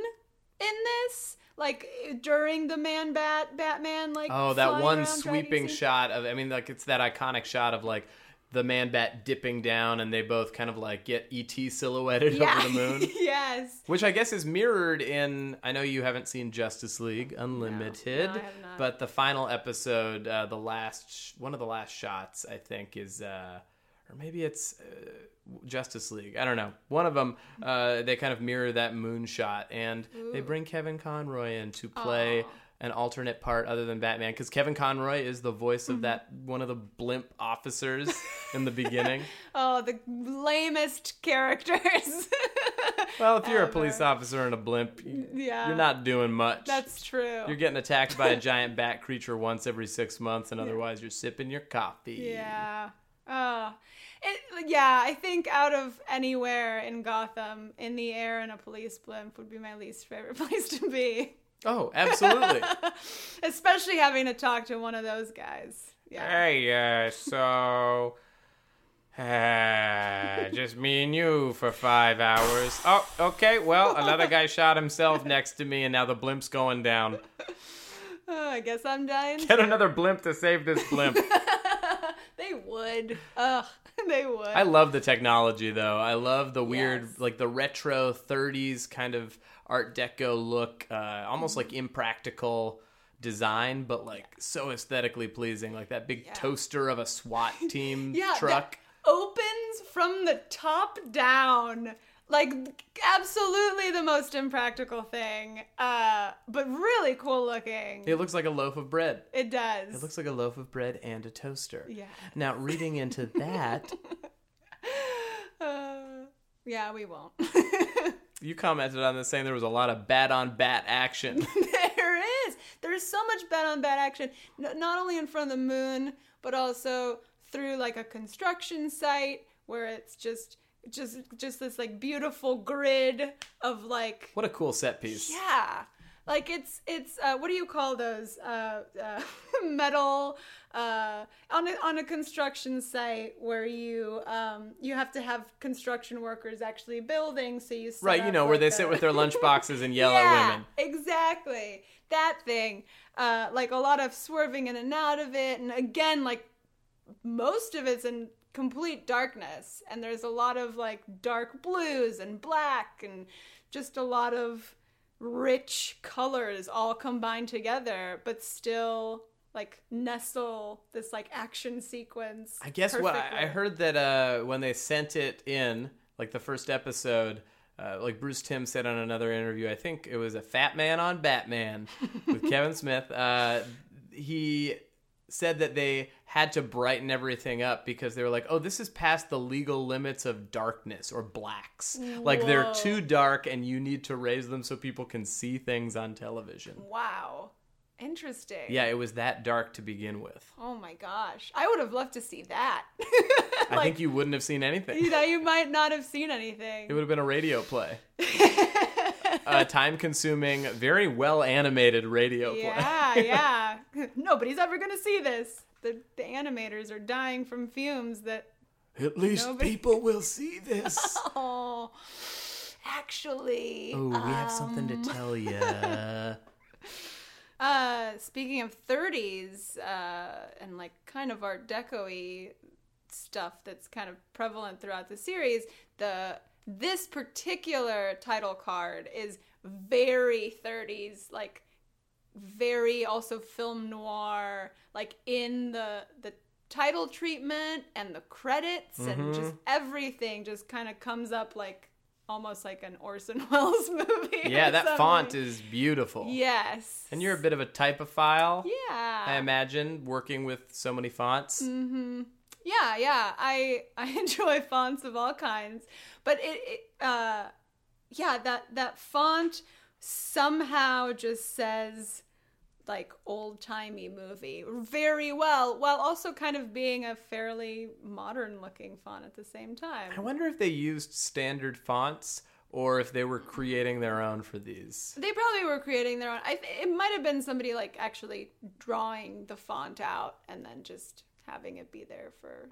in this. Like, during the Man-Bat, Batman, like... Oh, that one sweeping shot of... I mean, like, it's that iconic shot of, like... the Man-Bat dipping down and they both kind of like get E T silhouetted yeah. over the moon. Yes. Which I guess is mirrored in, I know you haven't seen Justice League Unlimited, no, no, I have not. But the final episode, uh, the last, sh- one of the last shots I think is, uh, or maybe it's uh, Justice League. I don't know. One of them, uh, they kind of mirror that moon shot and Ooh. They bring Kevin Conroy in to play Aww. An alternate part other than Batman, because Kevin Conroy is the voice of that one of the blimp officers in the beginning. Oh, the lamest characters. Well, if you're Ever. A police officer in a blimp, yeah. you're not doing much. That's true. You're getting attacked by a giant bat creature once every six months, and otherwise you're sipping your coffee. Yeah. Oh, it, yeah, I think out of anywhere in Gotham, in the air in a police blimp would be my least favorite place to be. Oh, absolutely. Especially having to talk to one of those guys. Yeah. Hey, uh, so... Uh, just me and you for five hours. Oh, okay, well, another guy shot himself next to me, and now the blimp's going down. Oh, I guess I'm dying. Get another blimp to save this blimp. They would. Ugh. They would. I love the technology, though. I love the weird, yes. like the retro thirties kind of Art Deco look, uh, almost like impractical design, but like yeah. so aesthetically pleasing. Like that big yeah. toaster of a SWAT team yeah, truck. That opens from the top down. Like absolutely the most impractical thing, uh, but really cool looking. It looks like a loaf of bread. It does. It looks like a loaf of bread and a toaster. Yeah. Now reading into that. uh, yeah, we won't. You commented on this saying there was a lot of bat-on-bat action. There is. There's so much bat-on-bat action, not only in front of the moon, but also through like a construction site where it's just... Just just this, like, beautiful grid of, like... What a cool set piece. Yeah. Like, it's... it's uh, what do you call those? Uh, uh, metal... Uh, on, a, on a construction site where you um, you have to have construction workers actually building, so you... Right, you know, like where they a... sit with their lunchboxes and yell yeah, at women. Exactly. That thing. Uh, like, a lot of swerving in and out of it. And, again, like, most of it's in... complete darkness, and there's a lot of like dark blues and black and just a lot of rich colors all combined together, but still like nestle this like action sequence. I guess perfectly. What I heard that uh when they sent it in, like the first episode, Uh, like Bruce Timm said on another interview, I think it was a Fat Man on Batman with Kevin Smith, uh he said that they had to brighten everything up because they were like, oh, this is past the legal limits of darkness or blacks. Whoa. Like, they're too dark and you need to raise them so people can see things on television. Wow. Interesting. Yeah, it was that dark to begin with. Oh, my gosh. I would have loved to see that. Like, I think you wouldn't have seen anything. You know, you might not have seen anything. It would have been a radio play. A time-consuming, very well-animated radio yeah, play. Yeah, yeah. Nobody's ever going to see this. The, the animators are dying from fumes that... At least nobody... people will see this. Oh, actually... Oh, we um... have something to tell you. Uh, speaking of thirties uh, and, like, kind of Art Deco-y stuff that's kind of prevalent throughout the series, the this particular title card is very thirties, like very also film noir, like in the the title treatment and the credits, mm-hmm. and just everything just kind of comes up like almost like an Orson Welles movie. Yeah, that something. Font is beautiful. Yes. And you're a bit of a typophile. Yeah. I imagine, working with so many fonts. Mm-hmm. Yeah, yeah. I I enjoy fonts of all kinds. But it, it uh, yeah, that, that font somehow just says like old-timey movie very well, while also kind of being a fairly modern-looking font at the same time. I wonder if they used standard fonts or if they were creating their own for these. They probably were creating their own. I th- it might have been somebody like actually drawing the font out and then just having it be there for,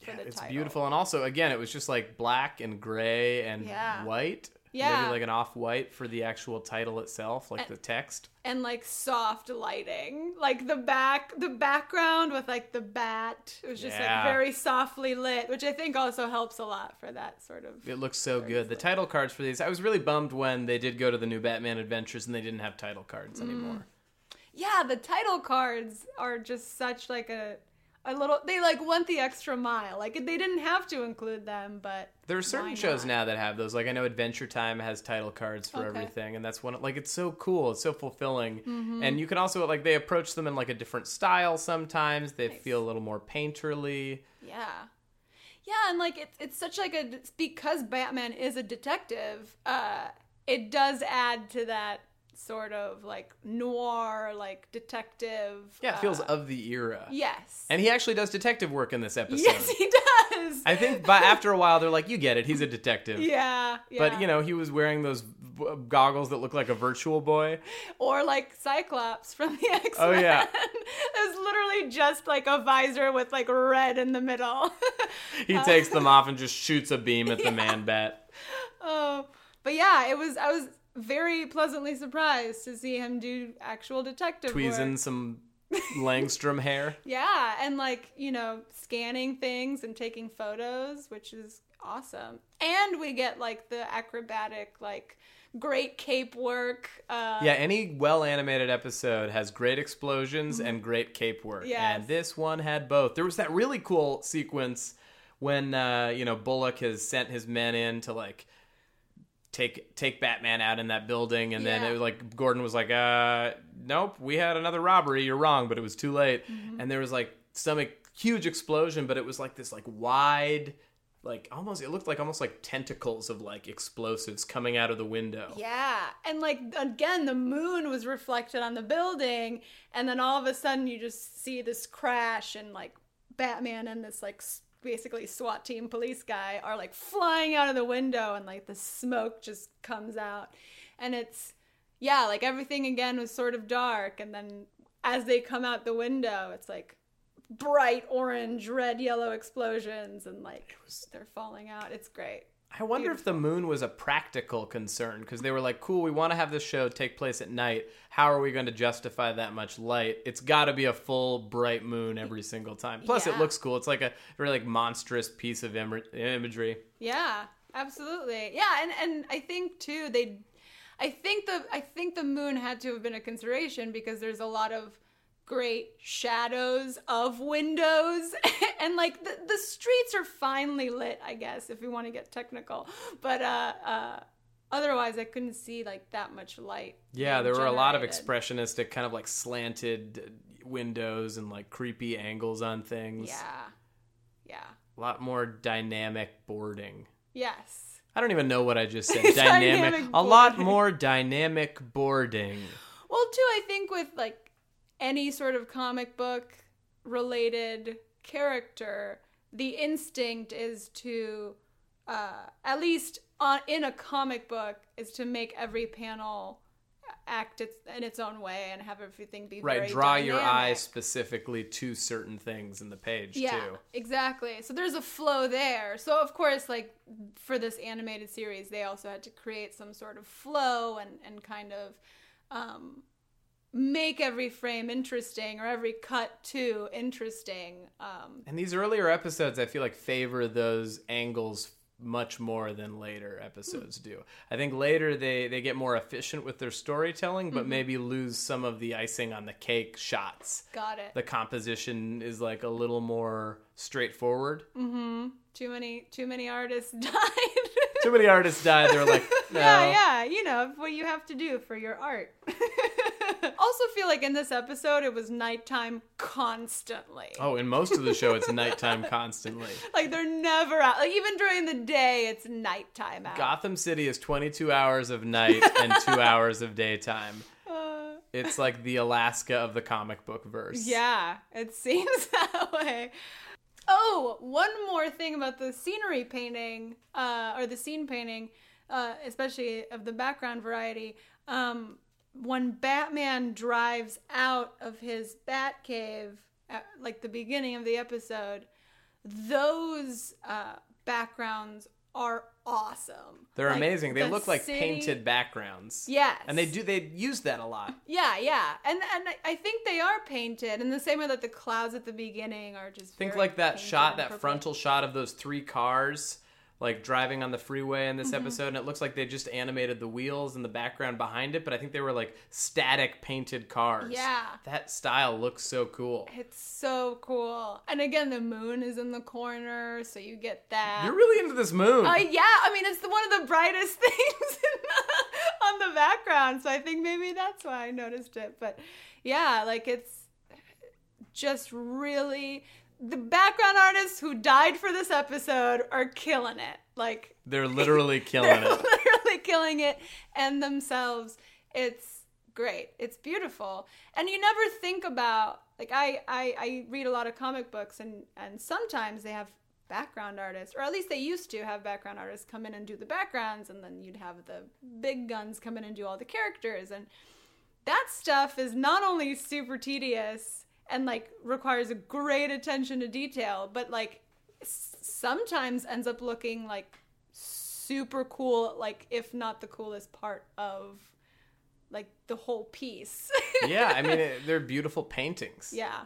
for yeah, the it's title. It's beautiful. And also, again, it was just like black and gray and yeah. white. Yeah. Maybe like an off-white for the actual title itself, like and, the text. And like soft lighting. Like the back, the background with like the bat. It was just yeah. like very softly lit, which I think also helps a lot for that sort of... It looks so good. The light. Title cards for these. I was really bummed when they did go to the new Batman Adventures and they didn't have title cards mm. anymore. Yeah, the title cards are just such like a... A little, they like went the extra mile. Like they didn't have to include them, but there are certain shows now that have those. Like I know Adventure Time has title cards for okay. everything, and that's one. Like it's so cool, it's so fulfilling, mm-hmm. and you can also like they approach them in like a different style. Sometimes they nice. Feel a little more painterly. Yeah, yeah, and like it's it's such like a because Batman is a detective. Uh, it does add to that sort of like noir, like detective. Yeah, it feels uh, of the era. Yes. And he actually does detective work in this episode. Yes, he does. I think by after a while they're like, you get it, he's a detective. Yeah, yeah. But you know, he was wearing those goggles that look like a Virtual Boy. Or like Cyclops from the X-Men. Oh yeah. It was literally just like a visor with like red in the middle. He takes them off and just shoots a beam at yeah. the Man-Bat. Oh, but yeah, it was, I was very pleasantly surprised to see him do actual detective Tweezing work. Tweezing some Langstrom hair. Yeah, and like, you know, scanning things and taking photos, which is awesome. And we get like the acrobatic, like great cape work. Uh, yeah, any well-animated episode has great explosions and great cape work. Yes. And this one had both. There was that really cool sequence when, uh, you know, Bullock has sent his men in to like, Take take Batman out in that building, and yeah. then it was like Gordon was like, "Uh, nope, we had another robbery. You're wrong, but it was too late." Mm-hmm. And there was like some huge explosion, but it was like this like wide, like almost it looked like almost like tentacles of like explosives coming out of the window. Yeah, and like again, the moon was reflected on the building, and then all of a sudden you just see this crash, and like Batman and this like. Basically SWAT team police guy are like flying out of the window and like the smoke just comes out and it's yeah like everything again was sort of dark and then as they come out the window it's like bright orange, red, yellow explosions and like was... they're falling out. It's great. I wonder Beautiful. If the moon was a practical concern because they were like, cool, we want to have this show take place at night. How are we going to justify that much light? It's got to be a full bright moon every single time. Plus, yeah. it looks cool. It's like a very like monstrous piece of im- imagery. Yeah, absolutely. Yeah, and, and I think too they, I think the I think the moon had to have been a consideration because there's a lot of great shadows of windows and like the, the streets are finely lit, I guess, if we want to get technical, but uh uh otherwise I couldn't see like that much light. Yeah, there generated. Were a lot of expressionistic kind of like slanted windows and like creepy angles on things. Yeah, yeah, a lot more dynamic boarding. Yes, I don't even know what I just said. dynamic, dynamic a lot more dynamic boarding. Well too, I think with like any sort of comic book related character, the instinct is to, uh, at least on, in a comic book, is to make every panel act its, in its own way and have everything be right. Very draw dynamic. Your eye specifically to certain things in the page yeah, too. Exactly. So there's a flow there. So of course, like for this animated series, they also had to create some sort of flow and and kind of. Um, make every frame interesting or every cut too interesting. Um, and these earlier episodes, I feel like, favor those angles much more than later episodes do. I think later they, they get more efficient with their storytelling, but mm-hmm. maybe lose some of the icing on the cake shots. Got it. The composition is like a little more straightforward. Mm-hmm. Too many, too many artists died. Too many artists died. They were like, no. Yeah, yeah. You know, what you have to do for your art. Also feel like in this episode, it was nighttime constantly. Oh, in most of the show, it's nighttime constantly. Like, they're never out. Like, even during the day, it's nighttime out. Gotham City is twenty-two hours of night and two hours of daytime. Uh, it's like the Alaska of the comic book verse. Yeah, it seems that way. Oh, one more thing about the scenery painting, uh, or the scene painting, uh, especially of the background variety. Um... When Batman drives out of his Batcave at, like, the beginning of the episode, those uh, backgrounds are awesome. They're like, amazing. They the look like city... painted backgrounds. Yes. And they do. They use that a lot. Yeah, yeah. And and I think they are painted in the same way that the clouds at the beginning are just think like that shot, that frontal shot of those three cars, like, driving on the freeway in this mm-hmm. episode, and it looks like they just animated the wheels and the background behind it, but I think they were, like, static painted cars. Yeah. That style looks so cool. It's so cool. And again, the moon is in the corner, so you get that. You're really into this moon. Uh, yeah, I mean, it's one of the brightest things the, on the background, so I think maybe that's why I noticed it. But, yeah, like, it's just really... The background artists who died for this episode are killing it. Like, they're literally killing they're it. They're literally killing it and themselves. It's great. It's beautiful. And you never think about, like, I, I, I read a lot of comic books, and, and sometimes they have background artists, or at least they used to have background artists come in and do the backgrounds, and then you'd have the big guns come in and do all the characters. And that stuff is not only super tedious and, like, requires a great attention to detail, but, like, s- sometimes ends up looking, like, super cool, like, if not the coolest part of, like, the whole piece. Yeah, I mean, it, they're beautiful paintings. Yeah.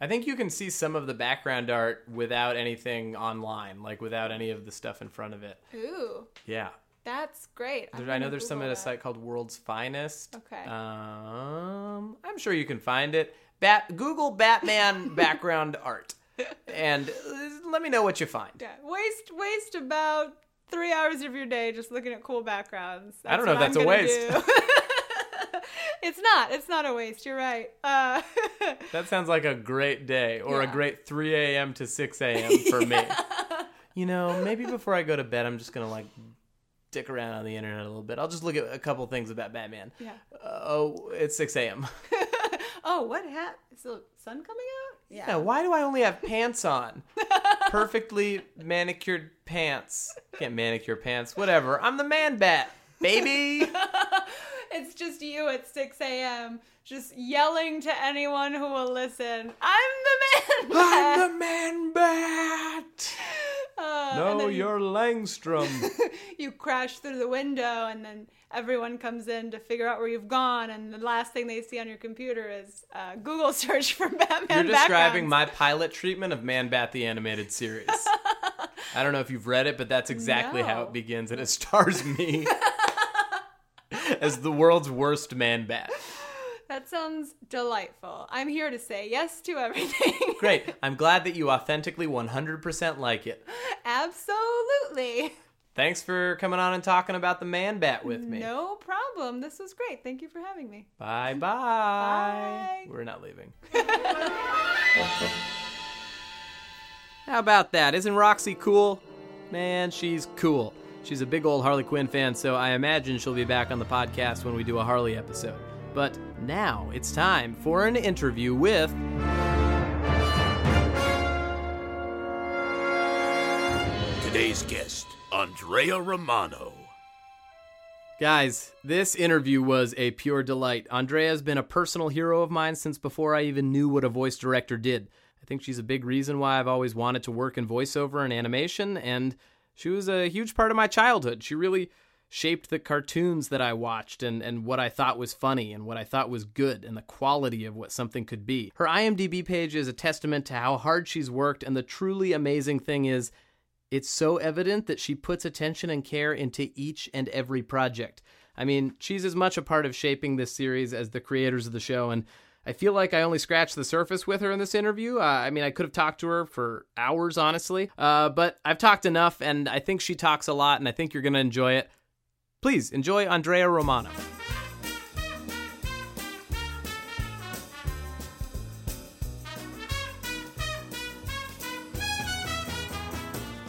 I think you can see some of the background art without anything online, like, without any of the stuff in front of it. Ooh. Yeah. That's great. I know there's some at a site called World's Finest. Okay. Um, I'm sure you can find it. Bat, Google Batman background art, and let me know what you find. Yeah, waste waste about three hours of your day just looking at cool backgrounds. That's I don't know if that's I'm a waste. It's not. It's not a waste. You're right. Uh, that sounds like a great day, or yeah. a great three a.m. to six a.m. for yeah. me. You know, maybe before I go to bed, I'm just going to, like, dick around on the internet a little bit. I'll just look at a couple things about Batman. Yeah. Uh, oh, it's six a.m. Oh, what hat? Is the sun coming out? Yeah. yeah. Why do I only have pants on? Perfectly manicured pants. Can't manicure pants. Whatever. I'm the Man-Bat, baby. It's just you at six a.m. just yelling to anyone who will listen. I'm the Man-Bat. I'm the Man-Bat. Uh, no, you're you, Langstrom. You crash through the window, and then everyone comes in to figure out where you've gone, and the last thing they see on your computer is uh, Google search for Batman backgrounds. You're describing my pilot treatment of Man-Bat the Animated Series. I don't know if you've read it, but that's exactly no. how it begins, and it stars me as the world's worst Man-Bat. That sounds delightful. I'm here to say yes to everything. Great. I'm glad that you authentically one hundred percent like it. Absolutely. Thanks for coming on and talking about the Man-Bat with me. No problem. This was great. Thank you for having me. Bye-bye. Bye. We're not leaving. How about that? Isn't Roxy cool? Man, she's cool. She's a big old Harley Quinn fan, so I imagine she'll be back on the podcast when we do a Harley episode. But now it's time for an interview with today's guest, Andrea Romano. Guys, this interview was a pure delight. Andrea has been a personal hero of mine since before I even knew what a voice director did. I think she's a big reason why I've always wanted to work in voiceover and animation, and she was a huge part of my childhood. She really... shaped the cartoons that I watched and, and what I thought was funny and what I thought was good and the quality of what something could be. Her IMDb page is a testament to how hard she's worked, and the truly amazing thing is it's so evident that she puts attention and care into each and every project. I mean, she's as much a part of shaping this series as the creators of the show, and I feel like I only scratched the surface with her in this interview. Uh, I mean, I could have talked to her for hours, honestly, uh, but I've talked enough, and I think she talks a lot, and I think you're going to enjoy it. Please enjoy Andrea Romano.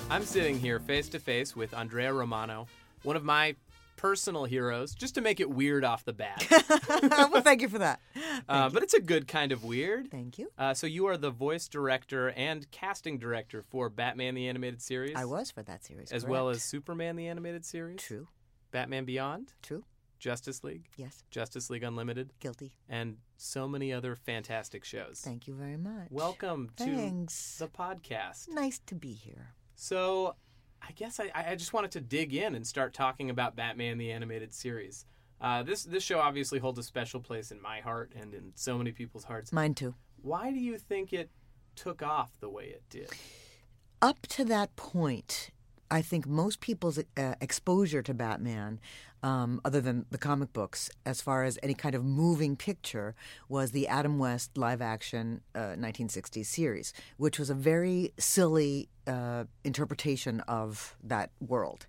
I'm sitting here face-to-face with Andrea Romano, one of my personal heroes, just to make it weird off the bat. Well, thank you for that. Uh, you. But it's a good kind of weird. Thank you. Uh, so you are the voice director and casting director for Batman the Animated Series. I was for that series, As correct. Well as Superman the Animated Series. True. Batman Beyond. True. Justice League. Yes. Justice League Unlimited. Guilty. And so many other fantastic shows. Thank you very much. Welcome Thanks. To the podcast. Nice to be here. So I guess I, I just wanted to dig in and start talking about Batman the Animated Series. Uh, this this show obviously holds a special place in my heart and in so many people's hearts. Mine too. Why do you think it took off the way it did? Up to that point, I think most people's uh, exposure to Batman, um, other than the comic books, as far as any kind of moving picture, was the Adam West live-action uh, nineteen sixties series, which was a very silly uh, interpretation of that world.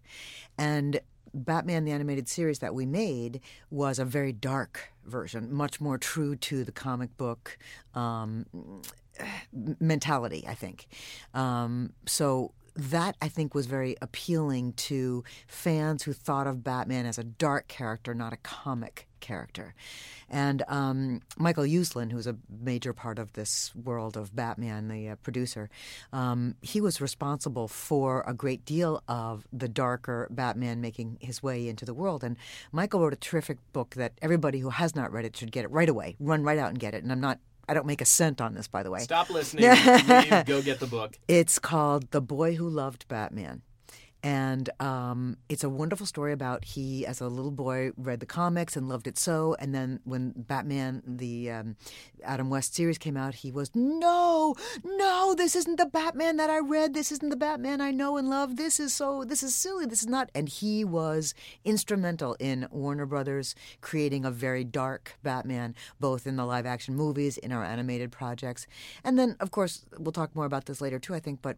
And Batman the Animated Series that we made was a very dark version, much more true to the comic book um, mentality, I think. Um, so... That, I think, was very appealing to fans who thought of Batman as a dark character, not a comic character. And um, Michael Uslan, who's a major part of this world of Batman, the uh, producer, um, he was responsible for a great deal of the darker Batman making his way into the world. And Michael wrote a terrific book that everybody who has not read it should get it right away, run right out and get it. And I'm not... I don't make a cent on this, by the way. Stop listening. Leave, go get the book. It's called The Boy Who Loved Batman. And um, it's a wonderful story about he, as a little boy, read the comics and loved it so. And then when Batman, the um, Adam West series came out, he was, no, no, this isn't the Batman that I read. This isn't the Batman I know and love. This is so, this is silly. This is not. And he was instrumental in Warner Brothers creating a very dark Batman, both in the live action movies, in our animated projects. And then, of course, we'll talk more about this later, too, I think, but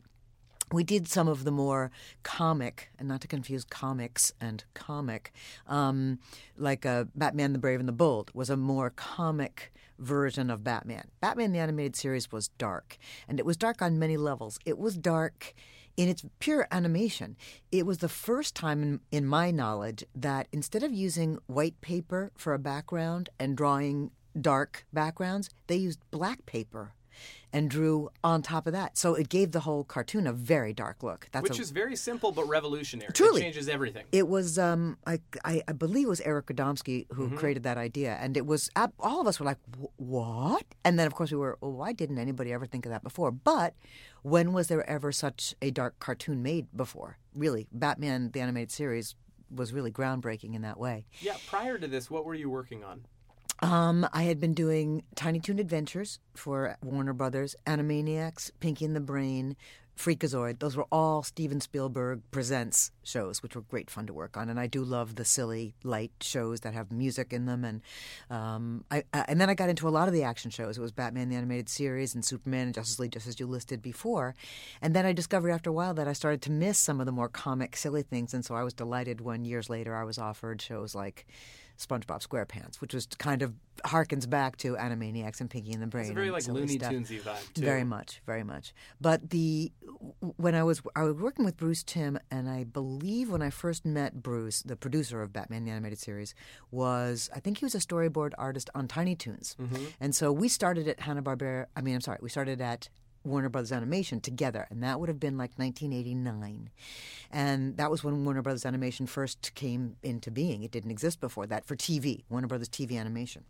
we did some of the more comic, and not to confuse comics and comic, um, like uh, Batman the Brave and the Bold was a more comic version of Batman. Batman the Animated Series was dark, and it was dark on many levels. It was dark in its pure animation. It was the first time in, in my knowledge that instead of using white paper for a background and drawing dark backgrounds, they used black paper and drew on top of that. So it gave the whole cartoon a very dark look. That's Which a, is very simple but revolutionary. Truly. It changes everything. It was, um, I, I, I believe it was Eric Radomski who mm-hmm. created that idea. And it was, all of us were like, what? And then, of course, we were, well, why didn't anybody ever think of that before? But when was there ever such a dark cartoon made before? Really, Batman the Animated Series was really groundbreaking in that way. Yeah, prior to this, what were you working on? Um, I had been doing Tiny Toon Adventures for Warner Brothers, Animaniacs, Pinky and the Brain, Freakazoid. Those were all Steven Spielberg Presents shows, which were great fun to work on. And I do love the silly, light shows that have music in them. And um, I, I, and then I got into a lot of the action shows. It was Batman the Animated Series and Superman and Justice League, just as you listed before. And then I discovered after a while that I started to miss some of the more comic, silly things. And so I was delighted when years later I was offered shows like SpongeBob SquarePants, which was kind of harkens back to Animaniacs and Pinky and the Brain. It's very like Looney Tunes-y vibe, too. Very much, very much. But the when I was I was working with Bruce Timm, and I believe when I first met Bruce, the producer of Batman the Animated Series, was I think he was a storyboard artist on Tiny Toons, mm-hmm. and so we started at Hanna-Barbera. I mean, I'm sorry, we started at Warner Brothers Animation together, and that would have been like nineteen eighty-nine. And that was when Warner Brothers Animation first came into being. It didn't exist before that for T V, Warner Brothers T V Animation.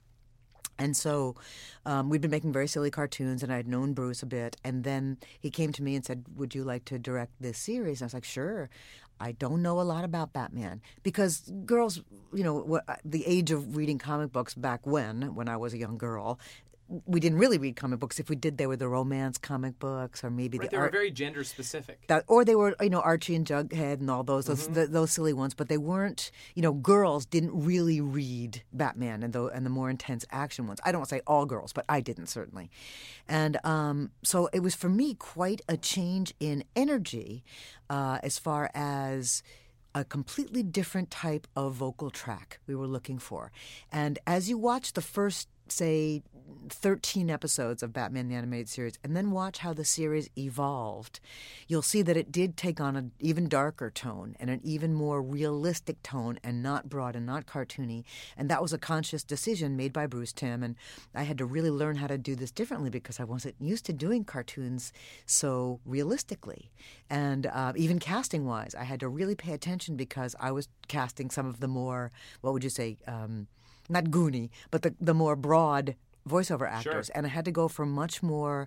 And so um, we'd been making very silly cartoons, and I had known Bruce a bit. And then he came to me and said, would you like to direct this series? And I was like, sure. I don't know a lot about Batman because girls, you know, the age of reading comic books back when, when I was a young girl, we didn't really read comic books. If we did, they were the romance comic books, or maybe right, the they art- were very gender specific. That, or they were, you know, Archie and Jughead and all those those, mm-hmm. the, those silly ones. But they weren't, you know, girls didn't really read Batman and the and the more intense action ones. I don't want to say all girls, but I didn't certainly. And um, so it was for me quite a change in energy, uh, as far as a completely different type of vocal track we were looking for. And as you watch the first, say, thirteen episodes of Batman the Animated Series, and then watch how the series evolved, you'll see that it did take on an even darker tone and an even more realistic tone, and not broad and not cartoony. And that was a conscious decision made by Bruce Timm, and I had to really learn how to do this differently because I wasn't used to doing cartoons so realistically. And uh, even casting-wise, I had to really pay attention because I was casting some of the more, what would you say, um, not goony, but the, the more broad voiceover actors. Sure. And I had to go for much more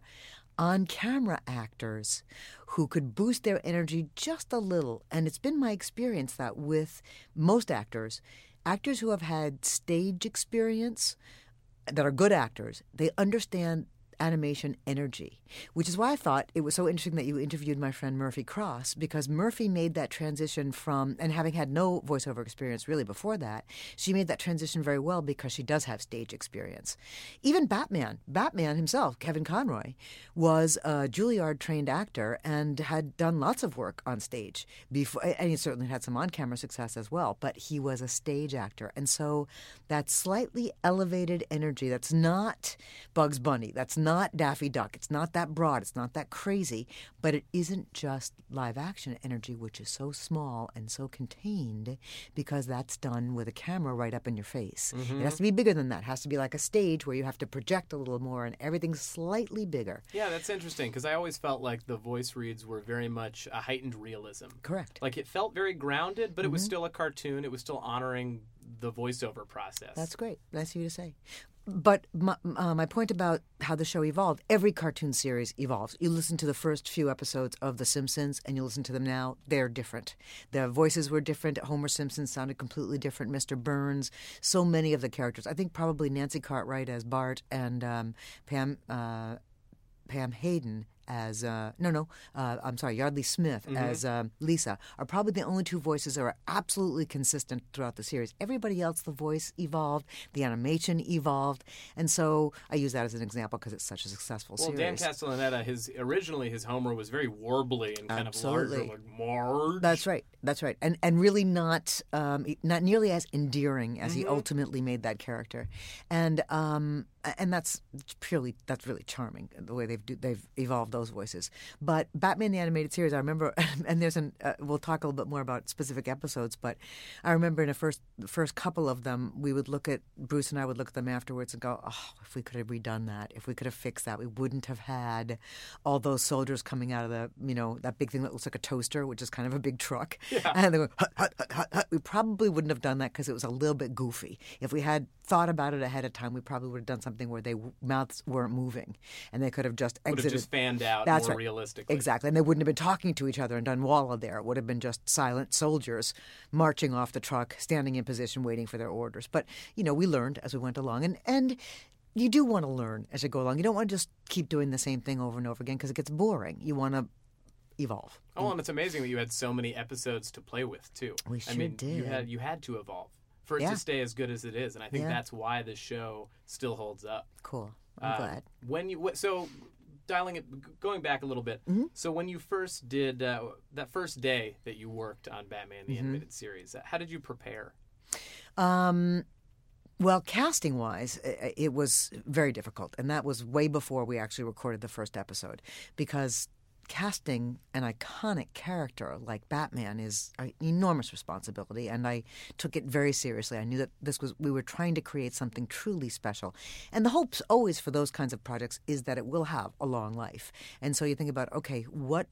on-camera actors who could boost their energy just a little. And it's been my experience that with most actors, actors who have had stage experience that are good actors, they understand animation energy, which is why I thought it was so interesting that you interviewed my friend Murphy Cross, because Murphy made that transition from, and having had no voiceover experience really before that, she made that transition very well because she does have stage experience. Even Batman, Batman himself, Kevin Conroy, was a Juilliard-trained actor and had done lots of work on stage before, and he certainly had some on-camera success as well, but he was a stage actor. And so that slightly elevated energy, that's not Bugs Bunny, that's not not Daffy Duck. It's not that broad. It's not that crazy. But it isn't just live action energy, which is so small and so contained because that's done with a camera right up in your face. Mm-hmm. It has to be bigger than that. It has to be like a stage where you have to project a little more and everything's slightly bigger. Yeah, that's interesting because I always felt like the voice reads were very much a heightened realism. Correct. Like it felt very grounded, but mm-hmm. it was still a cartoon. It was still honoring the voiceover process. That's great. Nice of you to say. But my, uh, my point about how the show evolved, every cartoon series evolves. You listen to the first few episodes of The Simpsons, and you listen to them now, they're different. Their voices were different. Homer Simpson sounded completely different. Mister Burns, so many of the characters. I think probably Nancy Cartwright as Bart and um, Pam uh, Pam Hayden as, uh, no, no, uh, I'm sorry, Yardley Smith mm-hmm. as um, Lisa are probably the only two voices that are absolutely consistent throughout the series. Everybody else, the voice evolved, the animation evolved, and so I use that as an example because it's such a successful well, series. Well, Dan Castellaneta, his originally his Homer was very warbly and kind absolutely. Of larger, like Marge. That's right, that's right, and and really not um, not nearly as endearing as mm-hmm. he ultimately made that character, and um, and that's purely that's really charming the way they've do, they've evolved those voices. But Batman the Animated Series, I remember, and there's an uh, we'll talk a little bit more about specific episodes, but I remember in the first the first couple of them, we would look at, Bruce and I would look at them afterwards and go, oh, if we could have redone that, if we could have fixed that, we wouldn't have had all those soldiers coming out of the, you know, that big thing that looks like a toaster, which is kind of a big truck. Yeah. And they go, hut, hut, hut, hut, hut. We probably wouldn't have done that because it was a little bit goofy. If we had thought about it ahead of time, we probably would have done something where their mouths weren't moving and they could have just exited. Would have just fanned out That's more right. realistically. Exactly. And they wouldn't have been talking to each other and done Walla there. It would have been just silent soldiers marching off the truck, standing in position, waiting for their orders. But, you know, we learned as we went along. And, and you do want to learn as you go along. You don't want to just keep doing the same thing over and over again because it gets boring. You want to evolve. Oh, and it's amazing that you had so many episodes to play with, too. We sure I mean, did. You had, you had to evolve for it yeah. to stay as good as it is. And I think yeah. that's why this show still holds up. Cool. I'm uh, glad. When you So... Dialing it, going back a little bit. Mm-hmm. So when you first did uh, that first day that you worked on Batman the mm-hmm. Animated Series, how did you prepare? Um, well, casting-wise, it was very difficult, and that was way before we actually recorded the first episode, because casting an iconic character like Batman is an enormous responsibility, and I took it very seriously. I knew that this was we were trying to create something truly special. And the hope always for those kinds of projects is that it will have a long life. And so you think about, okay, what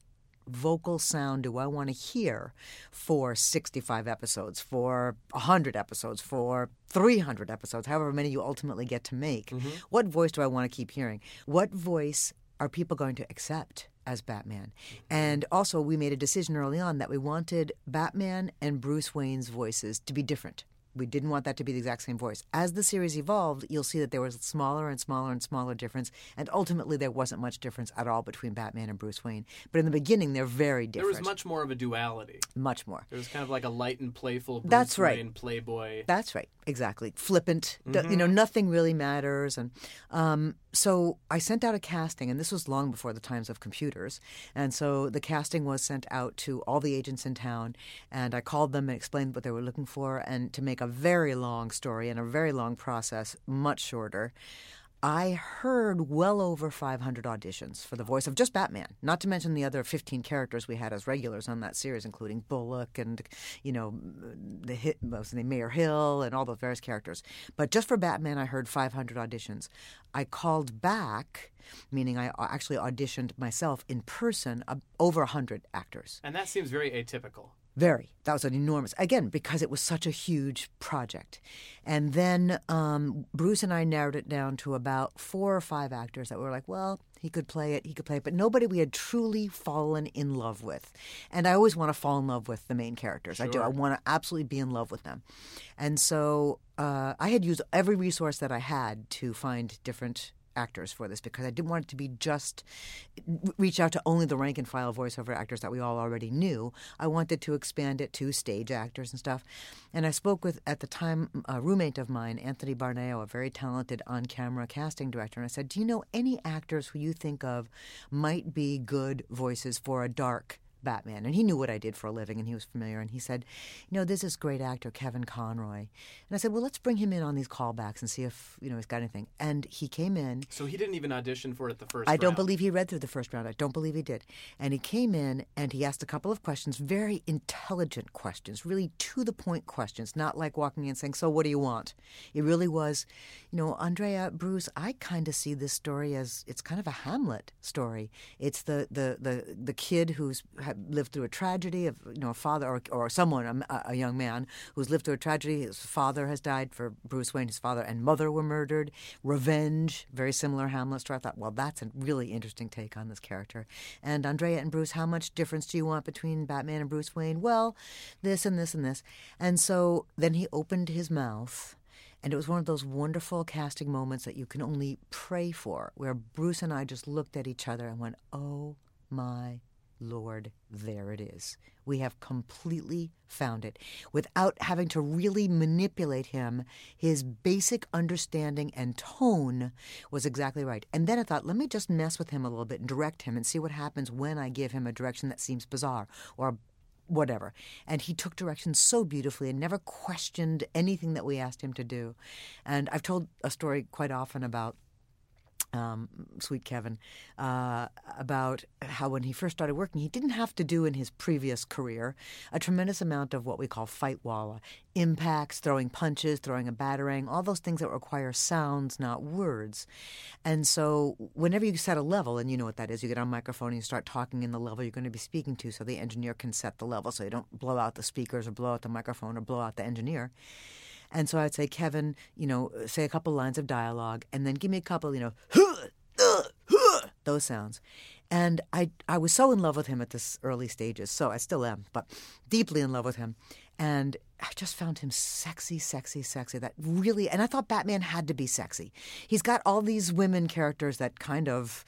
vocal sound do I want to hear for sixty-five episodes, for one hundred episodes, for three hundred episodes, however many you ultimately get to make? Mm-hmm. What voice do I want to keep hearing? What voice are people going to accept? as Batman. And also we made a decision early on that we wanted Batman and Bruce Wayne's voices to be different. We didn't want that to be the exact same voice. As the series evolved, you'll see that there was smaller and smaller and smaller difference, and ultimately there wasn't much difference at all between Batman and Bruce Wayne. But in the beginning, they're very different. There was much more of a duality. Much more. There was kind of like a light and playful Bruce That's right. Wayne playboy. That's right. Exactly. Flippant. Mm-hmm. You know, nothing really matters. And um, so I sent out a casting, and this was long before the times of computers. And so the casting was sent out to all the agents in town, and I called them and explained what they were looking for. And to make a very long story and a very long process much shorter, I heard well over five hundred auditions for the voice of just Batman, not to mention the other fifteen characters we had as regulars on that series, including Bullock and, you know, the hit, what was his name, Mayor Hill and all those various characters. But just for Batman, I heard five hundred auditions. I called back, meaning I actually auditioned myself in person, uh, over one hundred actors. And that seems very atypical. Very. That was an enormous, again, because it was such a huge project. And then um, Bruce and I narrowed it down to about four or five actors that were like, well, he could play it, he could play it, but nobody we had truly fallen in love with. And I always want to fall in love with the main characters. Sure. I do. I want to absolutely be in love with them. And so uh, I had used every resource that I had to find different actors for this, because I didn't want it to be just reach out to only the rank and file voiceover actors that we all already knew. I wanted to expand it to stage actors and stuff. And I spoke with, at the time, a roommate of mine, Anthony Barneo, a very talented on-camera casting director. And I said, do you know any actors who you think of might be good voices for a dark Batman? And he knew what I did for a living, and he was familiar. And he said, you know, there's this great actor, Kevin Conroy. And I said, well, let's bring him in on these callbacks and see if, you know, he's got anything. And he came in. So he didn't even audition for it the first round? I don't believe he read through the first round. I don't believe he did. And he came in, and he asked a couple of questions, very intelligent questions, really to-the-point questions, not like walking in and saying, so what do you want? It really was, you know, Andrea, Bruce, I kind of see this story as, it's kind of a Hamlet story. It's the, the, the, the kid who's lived through a tragedy of, you know, a father or, or someone, a, a young man who's lived through a tragedy. His father has died for Bruce Wayne. His father and mother were murdered. Revenge, very similar Hamlet story. I thought, well, that's a really interesting take on this character. And Andrea and Bruce, how much difference do you want between Batman and Bruce Wayne? Well, this and this and this. And so then he opened his mouth. And it was one of those wonderful casting moments that you can only pray for, where Bruce and I just looked at each other and went, oh, my Lord, there it is. We have completely found it. Without having to really manipulate him, his basic understanding and tone was exactly right. And then I thought, let me just mess with him a little bit and direct him and see what happens when I give him a direction that seems bizarre or whatever. And he took direction so beautifully and never questioned anything that we asked him to do. And I've told a story quite often about Um, sweet Kevin, uh, about how when he first started working, he didn't have to do in his previous career a tremendous amount of what we call fight walla, impacts, throwing punches, throwing a batarang, all those things that require sounds, not words. And so whenever you set a level, and you know what that is, you get on a microphone and you start talking in the level you're going to be speaking to so the engineer can set the level so you don't blow out the speakers or blow out the microphone or blow out the engineer. And so I'd say, Kevin, you know, say a couple lines of dialogue and then give me a couple, you know, huh, uh, huh, those sounds. And I I was so in love with him at this early stages. So I still am, but deeply in love with him. And I just found him sexy, sexy, sexy. That really, and I thought Batman had to be sexy. He's got all these women characters that kind of,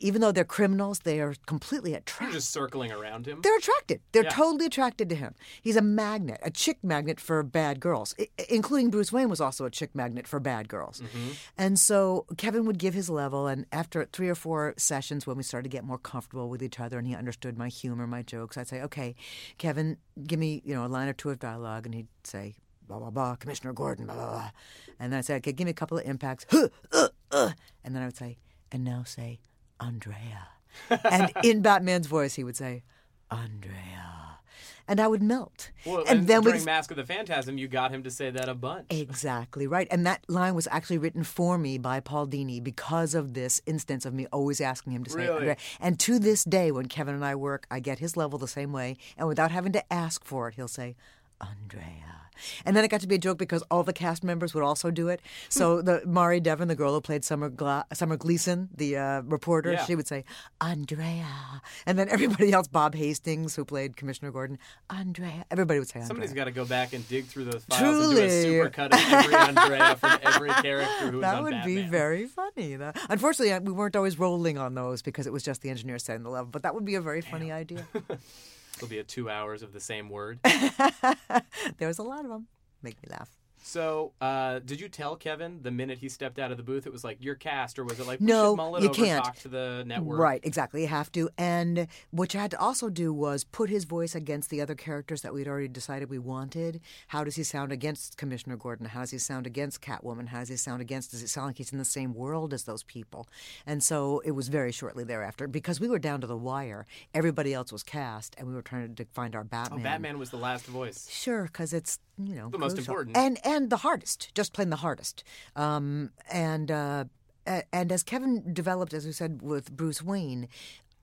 even though they're criminals, they are completely attracted. They're just circling around him. They're attracted. They're yeah. totally attracted to him. He's a magnet, a chick magnet for bad girls, I- including Bruce Wayne was also a chick magnet for bad girls. Mm-hmm. And so Kevin would give his level, and after three or four sessions when we started to get more comfortable with each other and he understood my humor, my jokes, I'd say, okay, Kevin, give me, you know, a line or two of dialogue, and he'd say, blah, blah, blah, Commissioner Gordon, blah, blah, blah. And then I'd say, okay, give me a couple of impacts. Huh, uh, uh. And then I would say, and now say, Andrea. And in Batman's voice, he would say, Andrea. And I would melt. Well, and, and then during Mask of the Phantasm, you got him to say that a bunch. Exactly right. And that line was actually written for me by Paul Dini because of this instance of me always asking him to say really? Andrea. And to this day, when Kevin and I work, I get his level the same way. And without having to ask for it, he'll say, Andrea. And then it got to be a joke because all the cast members would also do it. So the Mari Devon, the girl who played Summer Gla- Summer Gleason, the uh, reporter, yeah. she would say, Andrea. And then everybody else, Bob Hastings, who played Commissioner Gordon, Andrea. Everybody would say Andrea. Somebody's got to go back and dig through those files Truly. and do a supercut of every Andrea from every character who was on Batman. That would be very funny. Though. Unfortunately, we weren't always rolling on those because it was just the engineer setting the level. But that would be a very Damn. funny idea. It'll be a two hours of the same word. There's a lot of them. Make me laugh. So, uh, did you tell Kevin the minute he stepped out of the booth it was like, you're cast, or was it like, we no, should mull it you over can't. talk to the network? Right, exactly. You have to. And what you had to also do was put his voice against the other characters that we'd already decided we wanted. How does he sound against Commissioner Gordon? How does he sound against Catwoman? How does he sound against, does it sound like he's in the same world as those people? And so it was very shortly thereafter, because we were down to the wire. Everybody else was cast, and we were trying to find our Batman. Oh, Batman was the last voice. Sure, because it's, you know, the crucial. most important. And And the hardest, just plain the hardest. Um, and uh, and as Kevin developed, as we said, with Bruce Wayne,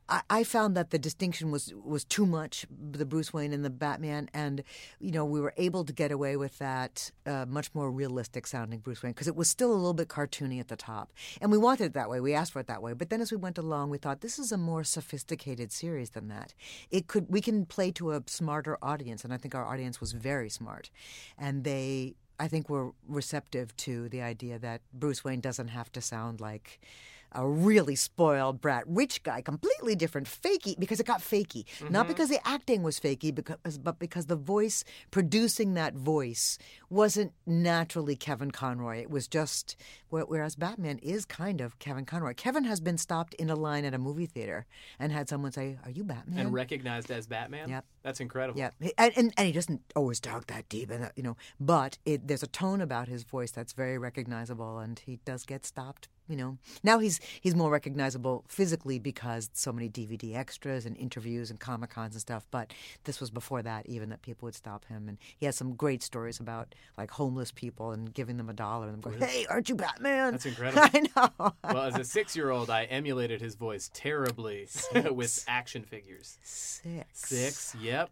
I, I found that the distinction was, was too much, the Bruce Wayne and the Batman. And, you know, we were able to get away with that uh, much more realistic-sounding Bruce Wayne because it was still a little bit cartoony at the top. And we wanted it that way. We asked for it that way. But then as we went along, we thought, this is a more sophisticated series than that. It could We can play to a smarter audience, and I think our audience was very smart. And they... I think we're receptive to the idea that Bruce Wayne doesn't have to sound like a really spoiled brat rich guy, completely different, fakey, because it got fakey. Mm-hmm. Not because the acting was fakey, because, but because the voice, producing that voice, wasn't naturally Kevin Conroy. It was just, whereas Batman is kind of Kevin Conroy. Kevin has been stopped in a line at a movie theater and had someone say, are you Batman? And recognized as Batman? Yep. That's incredible. Yeah, and, and, and he doesn't always talk that deep, and you know, but it, there's a tone about his voice that's very recognizable, and he does get stopped. You know, now he's he's more recognizable physically because so many D V D extras and interviews and Comic Cons and stuff. But this was before that, even that people would stop him, and he has some great stories about like homeless people and giving them a dollar and them going, "Hey, aren't you Batman?" That's incredible. I know. Well, as a six-year-old, I emulated his voice terribly with action figures. Six. Six. Yeah. Yep.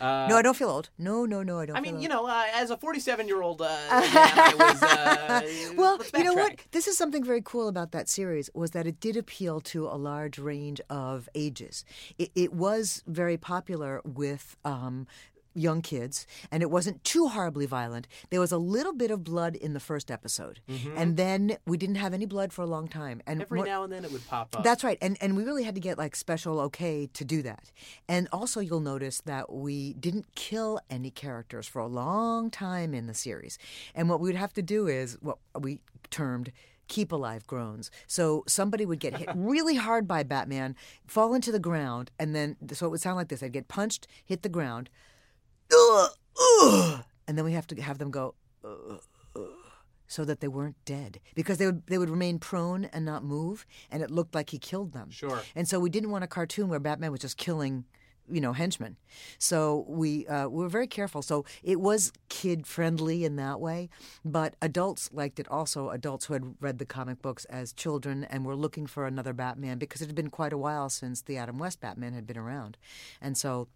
Uh, no, I don't feel old. No, no, no, I don't I feel mean, old. You know, uh, as a forty-seven-year-old, uh, I was... Uh, well, you know what? This is something very cool about that series was that it did appeal to a large range of ages. It, it was very popular with... Um, young kids, and it wasn't too horribly violent. There was a little bit of blood in the first episode, mm-hmm. and then we didn't have any blood for a long time. And every more, now and then it would pop up. That's right, and and we really had to get like special okay to do that. And also you'll notice that we didn't kill any characters for a long time in the series. And what we would have to do is what we termed keep alive groans. So somebody would get hit really hard by Batman, fall into the ground, and then, so it would sound like this. They'd get punched, hit the ground, Uh, uh, and then we have to have them go uh, uh, so that they weren't dead because they would they would remain prone and not move, and it looked like he killed them. Sure. And so we didn't want a cartoon where Batman was just killing, you know, henchmen. So we uh, we were very careful. So it was kid friendly in that way, but adults liked it also. Adults who had read the comic books as children and were looking for another Batman because it had been quite a while since the Adam West Batman had been around, and so.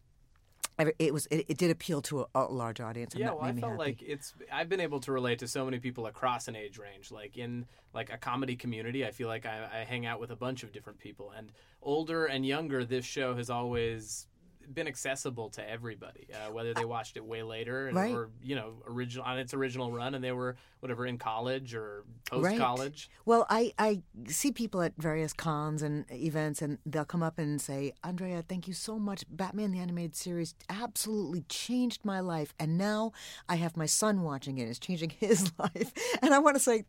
It was. It, it did appeal to a, a large audience. And yeah, that well, made I felt me happy. Like it's. I've been able to relate to so many people across an age range. Like in like a comedy community, I feel like I, I hang out with a bunch of different people, and older and younger. This show has always been accessible to everybody, uh, whether they watched it way later and right. or you know original on its original run, and they were whatever in college or post college. Right. Well, I, I see people at various cons and events, and they'll come up and say, "Andrea, thank you so much. Batman the Animated Series absolutely changed my life, and now I have my son watching it. It's changing his life." And I want to say,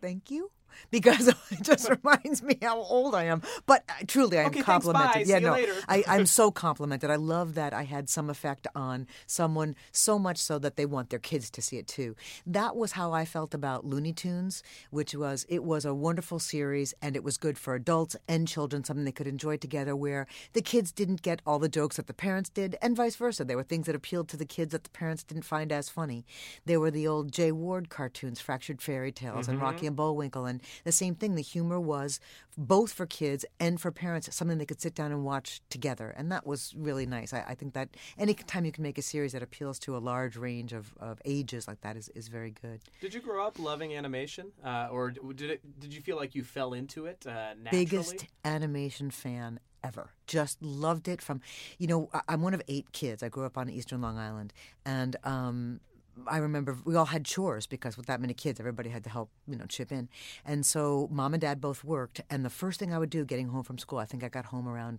"Thank you." Because it just reminds me how old I am. But uh, truly, I am okay, complimented. Thanks, bye. Yeah, See no, you later. I, I'm so complimented. I love that I had some effect on someone so much so that they want their kids to see it too. That was how I felt about Looney Tunes, which was it was a wonderful series and it was good for adults and children, something they could enjoy together where the kids didn't get all the jokes that the parents did and vice versa. There were things that appealed to the kids that the parents didn't find as funny. There were the old Jay Ward cartoons, Fractured Fairy Tales mm-hmm. and Rocky and Bullwinkle and And the same thing, the humor was both for kids and for parents, something they could sit down and watch together. And that was really nice. I, I think that any time you can make a series that appeals to a large range of, of ages like that is, is very good. Did you grow up loving animation? Uh, or did it, did you feel like you fell into it uh, naturally? Biggest animation fan ever. Just loved it from, you know, I'm one of eight kids. I grew up on Eastern Long Island. And um, I remember we all had chores because with that many kids, everybody had to help, you know, chip in. And so mom and dad both worked. And the first thing I would do getting home from school, I think I got home around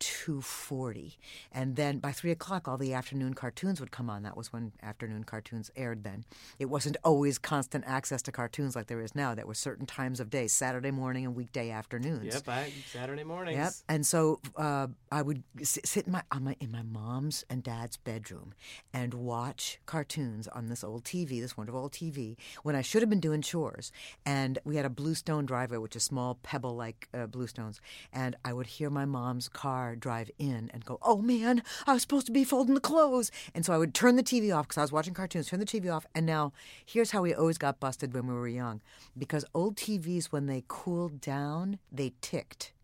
two forty. And then by three o'clock, all the afternoon cartoons would come on. That was when afternoon cartoons aired then. It wasn't always constant access to cartoons like there is now. There were certain times of day, Saturday morning and weekday afternoons. Yep, I, Saturday mornings. Yep. And so uh, I would sit in my, on my in my mom's and dad's bedroom and watch cartoons on this old T V, this wonderful old T V, when I should have been doing chores. And we had a bluestone driveway, which is small pebble-like uh, bluestones. And I would hear my mom's car drive in and go, oh man, I was supposed to be folding the clothes. And so I would turn the T V off because I was watching cartoons, turn the T V off. And now here's how we always got busted when we were young. Because old T Vs, when they cooled down, they ticked.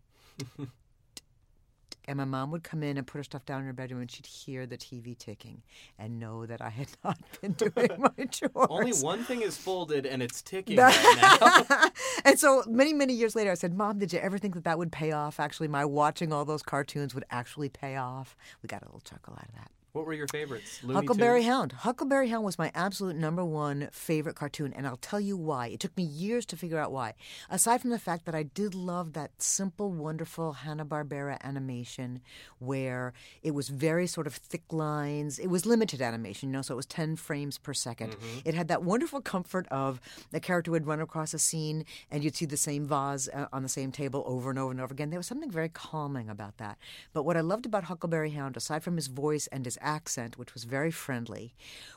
And my mom would come in and put her stuff down in her bedroom and she'd hear the T V ticking and know that I had not been doing my chores. Only one thing is folded and it's ticking right now. And so many, many years later, I said, Mom, did you ever think that that would pay off? Actually, my watching all those cartoons would actually pay off. We got a little chuckle out of that. What were your favorites? Looney Huckleberry Tunes? Hound. Huckleberry Hound was my absolute number one favorite cartoon, and I'll tell you why. It took me years to figure out why. Aside from the fact that I did love that simple, wonderful Hanna-Barbera animation where it was very sort of thick lines. It was limited animation, you know, so it was ten frames per second. Mm-hmm. It had that wonderful comfort of the character would run across a scene and you'd see the same vase uh, on the same table over and over and over again. There was something very calming about that. But what I loved about Huckleberry Hound, aside from his voice and his accent, which was very friendly,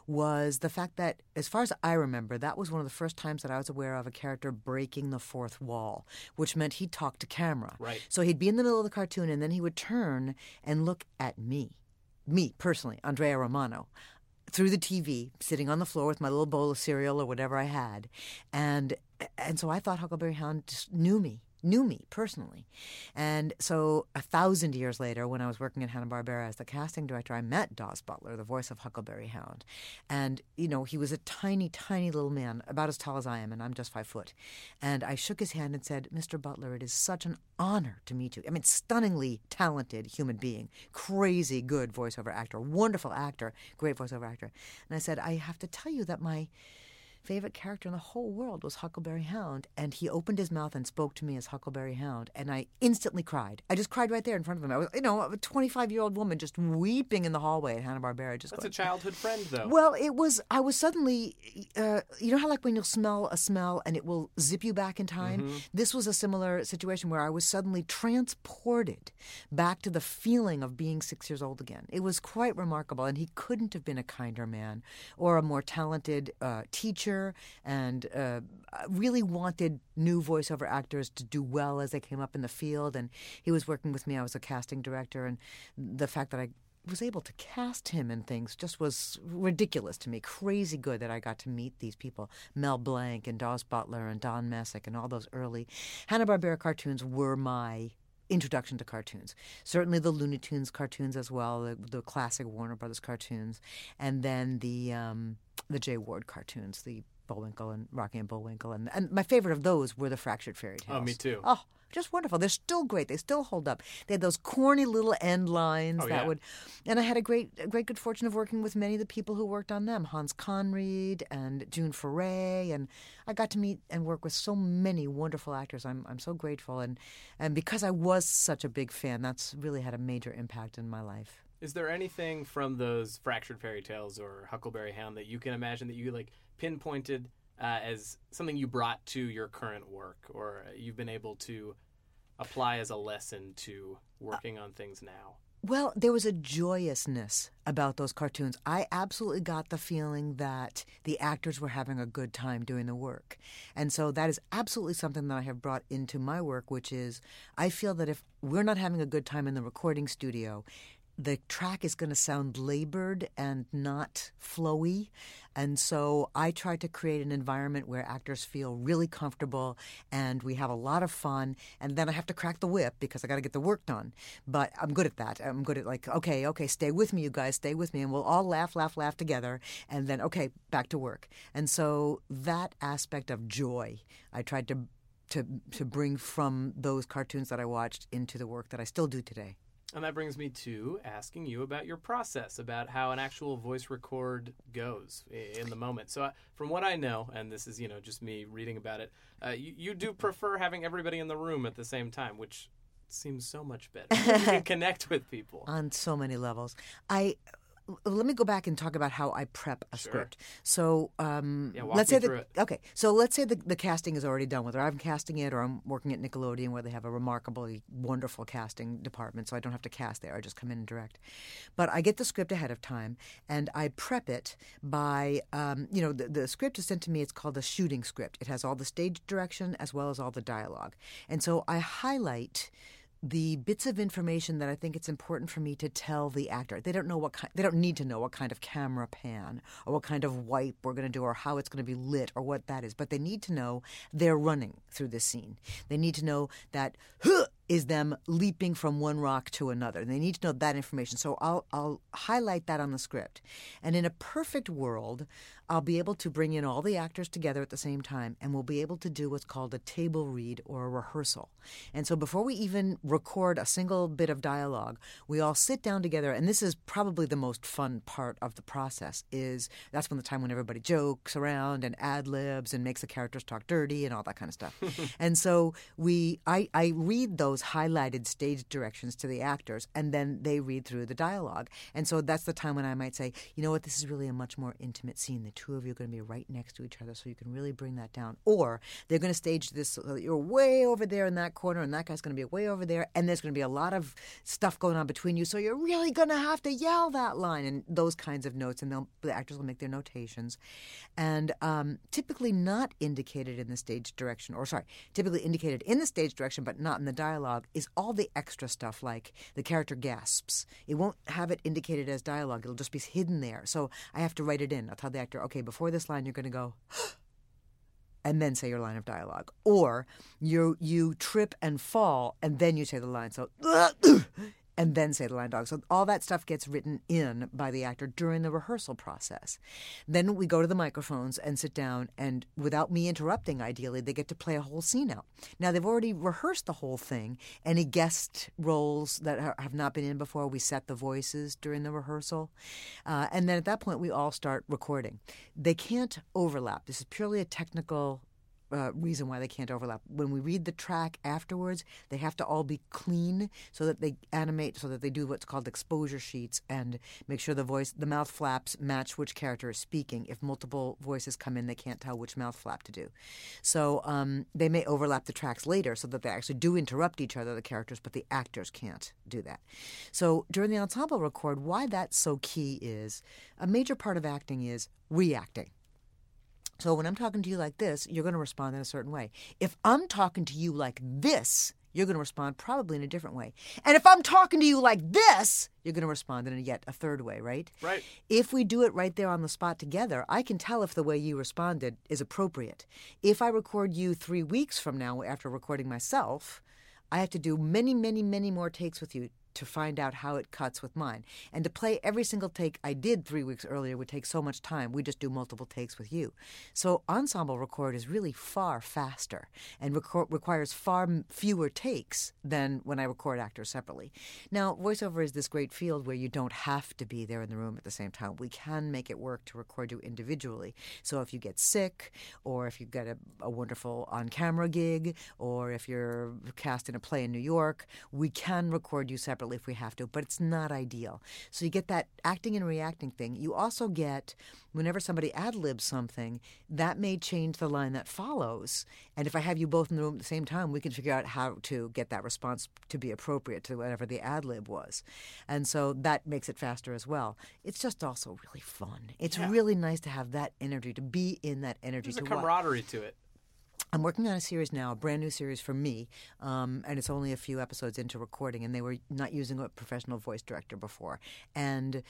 was the fact that, as far as I remember, that was one of the first times that I was aware of a character breaking the fourth wall, which meant he'd talk to camera. Right. So he'd be in the middle of the cartoon, and then he would turn and look at me, me personally, Andrea Romano, through the T V, sitting on the floor with my little bowl of cereal or whatever I had. And, and so I thought Huckleberry Hound just knew me. knew me personally. And so a thousand years later, when I was working at Hanna-Barbera as the casting director, I met Daws Butler, the voice of Huckleberry Hound. And, you know, he was a tiny, tiny little man, about as tall as I am, and I'm just five foot. And I shook his hand and said, Mister Butler, it is such an honor to meet you. I mean, stunningly talented human being, crazy good voiceover actor, wonderful actor, great voiceover actor. And I said, I have to tell you that my favorite character in the whole world was Huckleberry Hound, and he opened his mouth and spoke to me as Huckleberry Hound, and I instantly cried. I just cried right there in front of him. I was, you know, a twenty-five-year-old woman just weeping in the hallway at Hanna-Barbera. Just That's going, a childhood friend, though. Well, it was, I was suddenly, uh, you know how like when you'll smell a smell and it will zip you back in time? Mm-hmm. This was a similar situation where I was suddenly transported back to the feeling of being six years old again. It was quite remarkable, and he couldn't have been a kinder man or a more talented uh, teacher. And uh, really wanted new voiceover actors to do well as they came up in the field. And he was working with me. I was a casting director. And the fact that I was able to cast him in things just was ridiculous to me. Crazy good that I got to meet these people. Mel Blanc and Daws Butler and Don Messick and all those early Hanna-Barbera cartoons were my introduction to cartoons. Certainly the Looney Tunes cartoons as well, the, the classic Warner Brothers cartoons. And then the... Um, The Jay Ward cartoons, the Bullwinkle and Rocky and Bullwinkle. And, and my favorite of those were the Fractured Fairy Tales. Oh, me too. Oh, just wonderful. They're still great. They still hold up. They had those corny little end lines. Oh, that yeah. would, And I had a great a great good fortune of working with many of the people who worked on them, Hans Conried and June Foray. And I got to meet and work with so many wonderful actors. I'm I'm so grateful. And, and because I was such a big fan, that's really had a major impact in my life. Is there anything from those Fractured Fairy Tales or Huckleberry Hound that you can imagine that you like pinpointed uh, as something you brought to your current work, or you've been able to apply as a lesson to working on things now? Well, there was a joyousness about those cartoons. I absolutely got the feeling that the actors were having a good time doing the work. And so that is absolutely something that I have brought into my work, which is I feel that if we're not having a good time in the recording studio, the track is going to sound labored and not flowy. And so I try to create an environment where actors feel really comfortable and we have a lot of fun. And then I have to crack the whip because I got to get the work done. But I'm good at that. I'm good at like, okay, okay, stay with me, you guys, stay with me. And we'll all laugh, laugh, laugh together. And then, okay, back to work. And so that aspect of joy, I tried to to to bring from those cartoons that I watched into the work that I still do today. And that brings me to asking you about your process, about how an actual voice record goes in the moment. So uh, from what I know, and this is, you know, just me reading about it, uh, you, you do prefer having everybody in the room at the same time, which seems so much better. You can connect with people. On so many levels. I... Let me go back and talk about how I prep a sure. script. So um, yeah, walk let's me say that okay. So let's say the, the casting is already done, whether I'm casting it or I'm working at Nickelodeon, where they have a remarkably wonderful casting department. So I don't have to cast there; I just come in and direct. But I get the script ahead of time, and I prep it by um, you know the, the script is sent to me. It's called a shooting script. It has all the stage direction as well as all the dialogue, and so I highlight the bits of information that I think it's important for me to tell the actor. They don't know what kind, they don't need to know what kind of camera pan or what kind of wipe we're going to do or how it's going to be lit or what that is. But they need to know they're running through this scene. They need to know that huh, is them leaping from one rock to another. They need to know that information. So I'll I'll highlight that on the script. And in a perfect world, I'll be able to bring in all the actors together at the same time, and we'll be able to do what's called a table read or a rehearsal. And so before we even record a single bit of dialogue, we all sit down together, and this is probably the most fun part of the process, is that's when the time when everybody jokes around and ad-libs and makes the characters talk dirty and all that kind of stuff. And so we, I, I read those highlighted stage directions to the actors, and then they read through the dialogue. And so that's the time when I might say, you know what, this is really a much more intimate scene. The two of you are going to be right next to each other, so you can really bring that down. Or they're going to stage this so that you're way over there in that corner, and that guy's going to be way over there, and there's going to be a lot of stuff going on between you, so you're really going to have to yell that line, and those kinds of notes, and the actors will make their notations. And um, typically not indicated in the stage direction, or sorry, typically indicated in the stage direction but not in the dialogue, is all the extra stuff like the character gasps. It won't have it indicated as dialogue. It'll just be hidden there. So I have to write it in. I'll tell the actor, okay, before this line, you're going to go, and then say your line of dialogue. Or you you trip and fall, and then you say the line. So, and then say the line dog. So all that stuff gets written in by the actor during the rehearsal process. Then we go to the microphones and sit down, and without me interrupting, ideally, they get to play a whole scene out. Now, they've already rehearsed the whole thing. Any guest roles that have not been in before, we set the voices during the rehearsal. Uh, and then at that point, we all start recording. They can't overlap. This is purely a technical Uh, reason why they can't overlap. When we read the track afterwards, they have to all be clean so that they animate, so that they do what's called exposure sheets and make sure the voice, the mouth flaps match which character is speaking. If multiple voices come in, they can't tell which mouth flap to do. So um, they may overlap the tracks later so that they actually do interrupt each other, the characters, but the actors can't do that. So during the ensemble record, why that's so key is a major part of acting is reacting. So when I'm talking to you like this, you're going to respond in a certain way. If I'm talking to you like this, you're going to respond probably in a different way. And if I'm talking to you like this, you're going to respond in a yet a third way, right? Right. If we do it right there on the spot together, I can tell if the way you responded is appropriate. If I record you three weeks from now after recording myself, I have to do many, many, many more takes with you to find out how it cuts with mine. And to play every single take I did three weeks earlier would take so much time. We just do multiple takes with you. So ensemble record is really far faster and record, requires far fewer takes than when I record actors separately. Now, voiceover is this great field where you don't have to be there in the room at the same time. We can make it work to record you individually. So if you get sick, or if you get a, a wonderful on-camera gig, or if you're cast in a play in New York, we can record you separately if we have to, but it's not ideal. So you get that acting and reacting thing. You also get, whenever somebody ad-libs something, that may change the line that follows. And if I have you both in the room at the same time, we can figure out how to get that response to be appropriate to whatever the ad-lib was. And so that makes it faster as well. It's just also really fun. It's yeah. really nice to have that energy, to be in that energy. There's to a camaraderie watch. To it. I'm working on a series now, a brand new series for me, um, and it's only a few episodes into recording, and they were not using a professional voice director before. And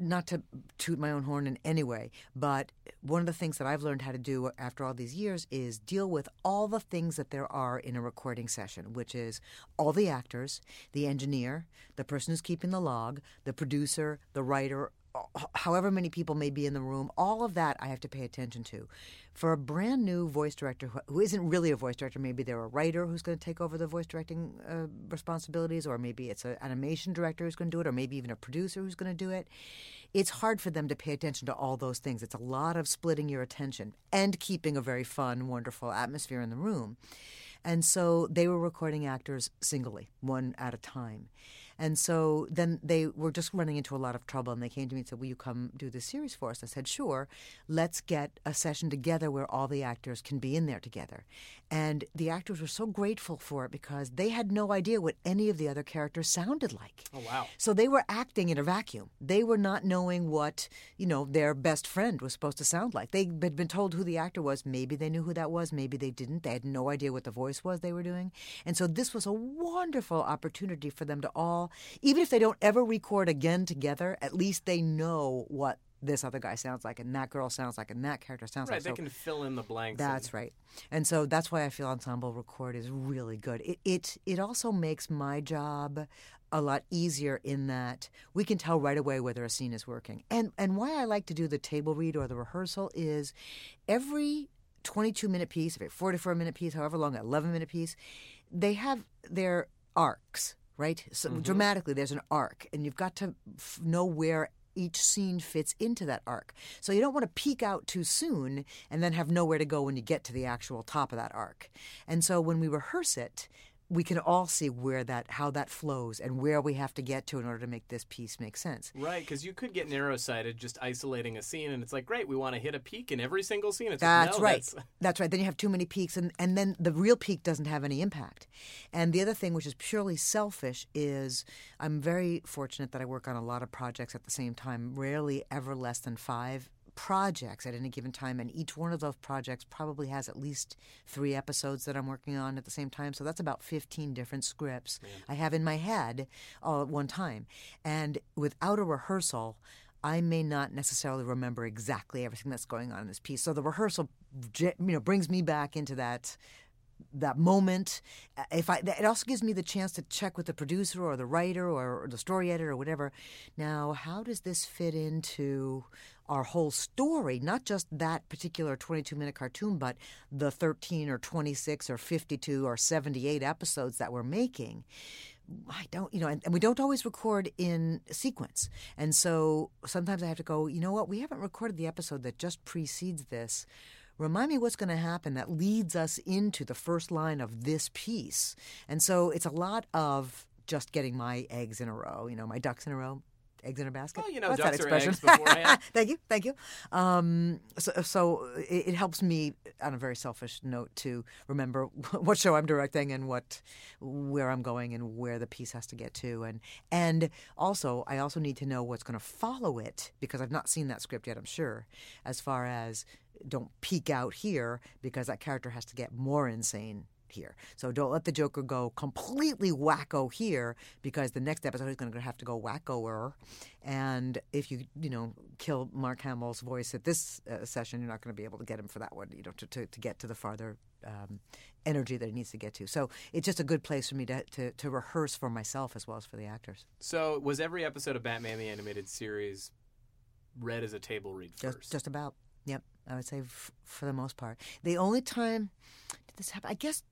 not to toot my own horn in any way, but one of the things that I've learned how to do after all these years is deal with all the things that there are in a recording session, which is all the actors, the engineer, the person who's keeping the log, the producer, the writer, however many people may be in the room, all of that I have to pay attention to. For a brand new voice director who isn't really a voice director, maybe they're a writer who's going to take over the voice directing uh, responsibilities, or maybe it's an animation director who's going to do it, or maybe even a producer who's going to do it. It's hard for them to pay attention to all those things. It's a lot of splitting your attention and keeping a very fun, wonderful atmosphere in the room. And so they were recording actors singly, one at a time. And so then they were just running into a lot of trouble, and they came to me and said, will you come do this series for us? I said, sure, let's get a session together where all the actors can be in there together. And the actors were so grateful for it because they had no idea what any of the other characters sounded like. Oh, wow. So they were acting in a vacuum. They were not knowing what, you know, their best friend was supposed to sound like. They had been told who the actor was. Maybe they knew who that was. Maybe they didn't. They had no idea what the voice was they were doing. And so this was a wonderful opportunity for them to all, even if they don't ever record again together, at least they know what this other guy sounds like and that girl sounds like and that character sounds right, like. Right, they so can fill in the blanks. That's and... right. And so that's why I feel ensemble record is really good. It, it it also makes my job a lot easier in that we can tell right away whether a scene is working. And and why I like to do the table read or the rehearsal is every twenty-two minute piece, every forty-four minute piece, however long, eleven minute piece, they have their arcs. Right? So mm-hmm. dramatically, there's an arc, and you've got to f- know where each scene fits into that arc. So you don't want to peek out too soon and then have nowhere to go when you get to the actual top of that arc. And so when we rehearse it, we can all see where that, how that flows and where we have to get to in order to make this piece make sense. Right, because you could get narrow-sighted just isolating a scene, and it's like, great, we want to hit a peak in every single scene. It's that's like, no, right. That's... that's right. Then you have too many peaks, and, and then the real peak doesn't have any impact. And the other thing, which is purely selfish, is I'm very fortunate that I work on a lot of projects at the same time, rarely ever less than five projects at any given time, and each one of those projects probably has at least three episodes that I'm working on at the same time, so that's about fifteen different scripts yeah. I have in my head all at one time. And without a rehearsal, I may not necessarily remember exactly everything that's going on in this piece. So the rehearsal, you know, brings me back into that that moment. If I, it also gives me the chance to check with the producer or the writer or, or the story editor or whatever. Now, how does this fit into our whole story, not just that particular twenty-two minute cartoon, but the thirteen or twenty-six or fifty-two or seventy-eight episodes that we're making? I don't, you know, and, and we don't always record in sequence. And so sometimes I have to go, you know what, we haven't recorded the episode that just precedes this. Remind me what's going to happen that leads us into the first line of this piece. And so it's a lot of just getting my eggs in a row, you know, my ducks in a row, eggs in a basket. Well, you know, what's ducks that expression? Or eggs beforehand. Thank you, thank you. Um, so so it, it helps me, on a very selfish note, to remember what show I'm directing and what where I'm going and where the piece has to get to. And, and also, I also need to know what's going to follow it, because I've not seen that script yet, I'm sure, as far as... don't peek out here because that character has to get more insane here. So don't let the Joker go completely wacko here because the next episode is going to have to go wackoer. And if you, you know, kill Mark Hamill's voice at this uh, session, you're not going to be able to get him for that one, you know, to, to, to get to the farther um, energy that he needs to get to. So it's just a good place for me to, to, to rehearse for myself as well as for the actors. So was every episode of Batman the Animated Series read as a table read first? Just, just about, yep. I would say f- for the most part. The only time did this happen, I guess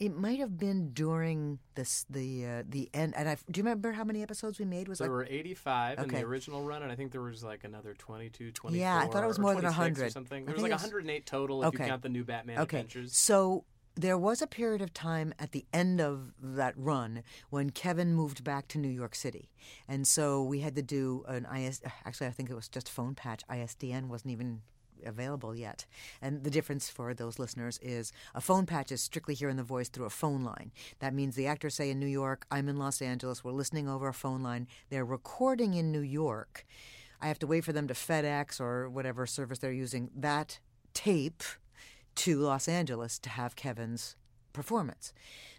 it might have been during this the uh, the end. And I do you remember how many episodes we made? Was there like, were eighty-five okay. in the original run, and I think there was like another twenty-two, twenty-four. Yeah, I thought it was more than one hundred or something. There was like was... one hundred eight total if okay. you count the new Batman okay. Adventures. So there was a period of time at the end of that run when Kevin moved back to New York City. And so we had to do an I S... Actually, I think it was just phone patch. I S D N wasn't even... available yet. And the difference for those listeners is a phone patch is strictly hearing the voice through a phone line. That means the actors say in New York, I'm in Los Angeles, we're listening over a phone line, they're recording in New York. I have to wait for them to FedEx or whatever service they're using that tape to Los Angeles to have Kevin's performance.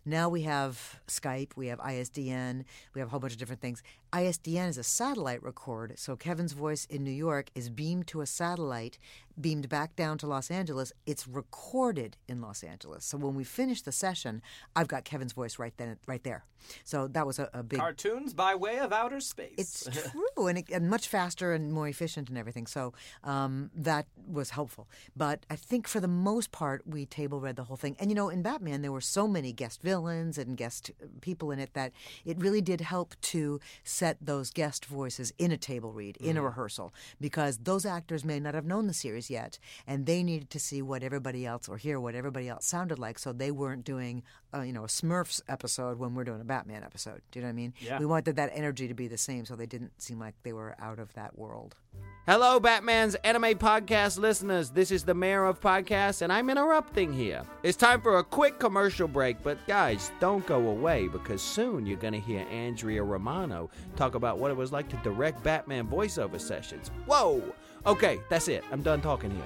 Now we have Skype, we have I S D N, we have a whole bunch of different things. I S D N is a satellite record, so Kevin's voice in New York is beamed to a satellite, beamed back down to Los Angeles. It's recorded in Los Angeles. So when we finish the session, I've got Kevin's voice right then, right there. So that was a, a big... Cartoons by way of outer space. It's true, and, it, and much faster and more efficient and everything. So um, that was helpful. But I think for the most part, we table read the whole thing. And, you know, in Batman, there were so many guest villains and guest people in it that it really did help to set those guest voices in a table read, in mm. a rehearsal, because those actors may not have known the series yet, and they needed to see what everybody else or hear what everybody else sounded like, so they weren't doing uh, you know, a Smurfs episode when we're doing a Batman episode. Do you know what I mean? Yeah. We wanted that energy to be the same, so they didn't seem like they were out of that world. Hello, Batman's Anime Podcast listeners. This is the mayor of podcasts, and I'm interrupting here. It's time for a quick commercial break, but guys, don't go away, because soon you're going to hear Andrea Romano talk about what it was like to direct Batman voiceover sessions. Whoa! Okay, that's it. I'm done talking here.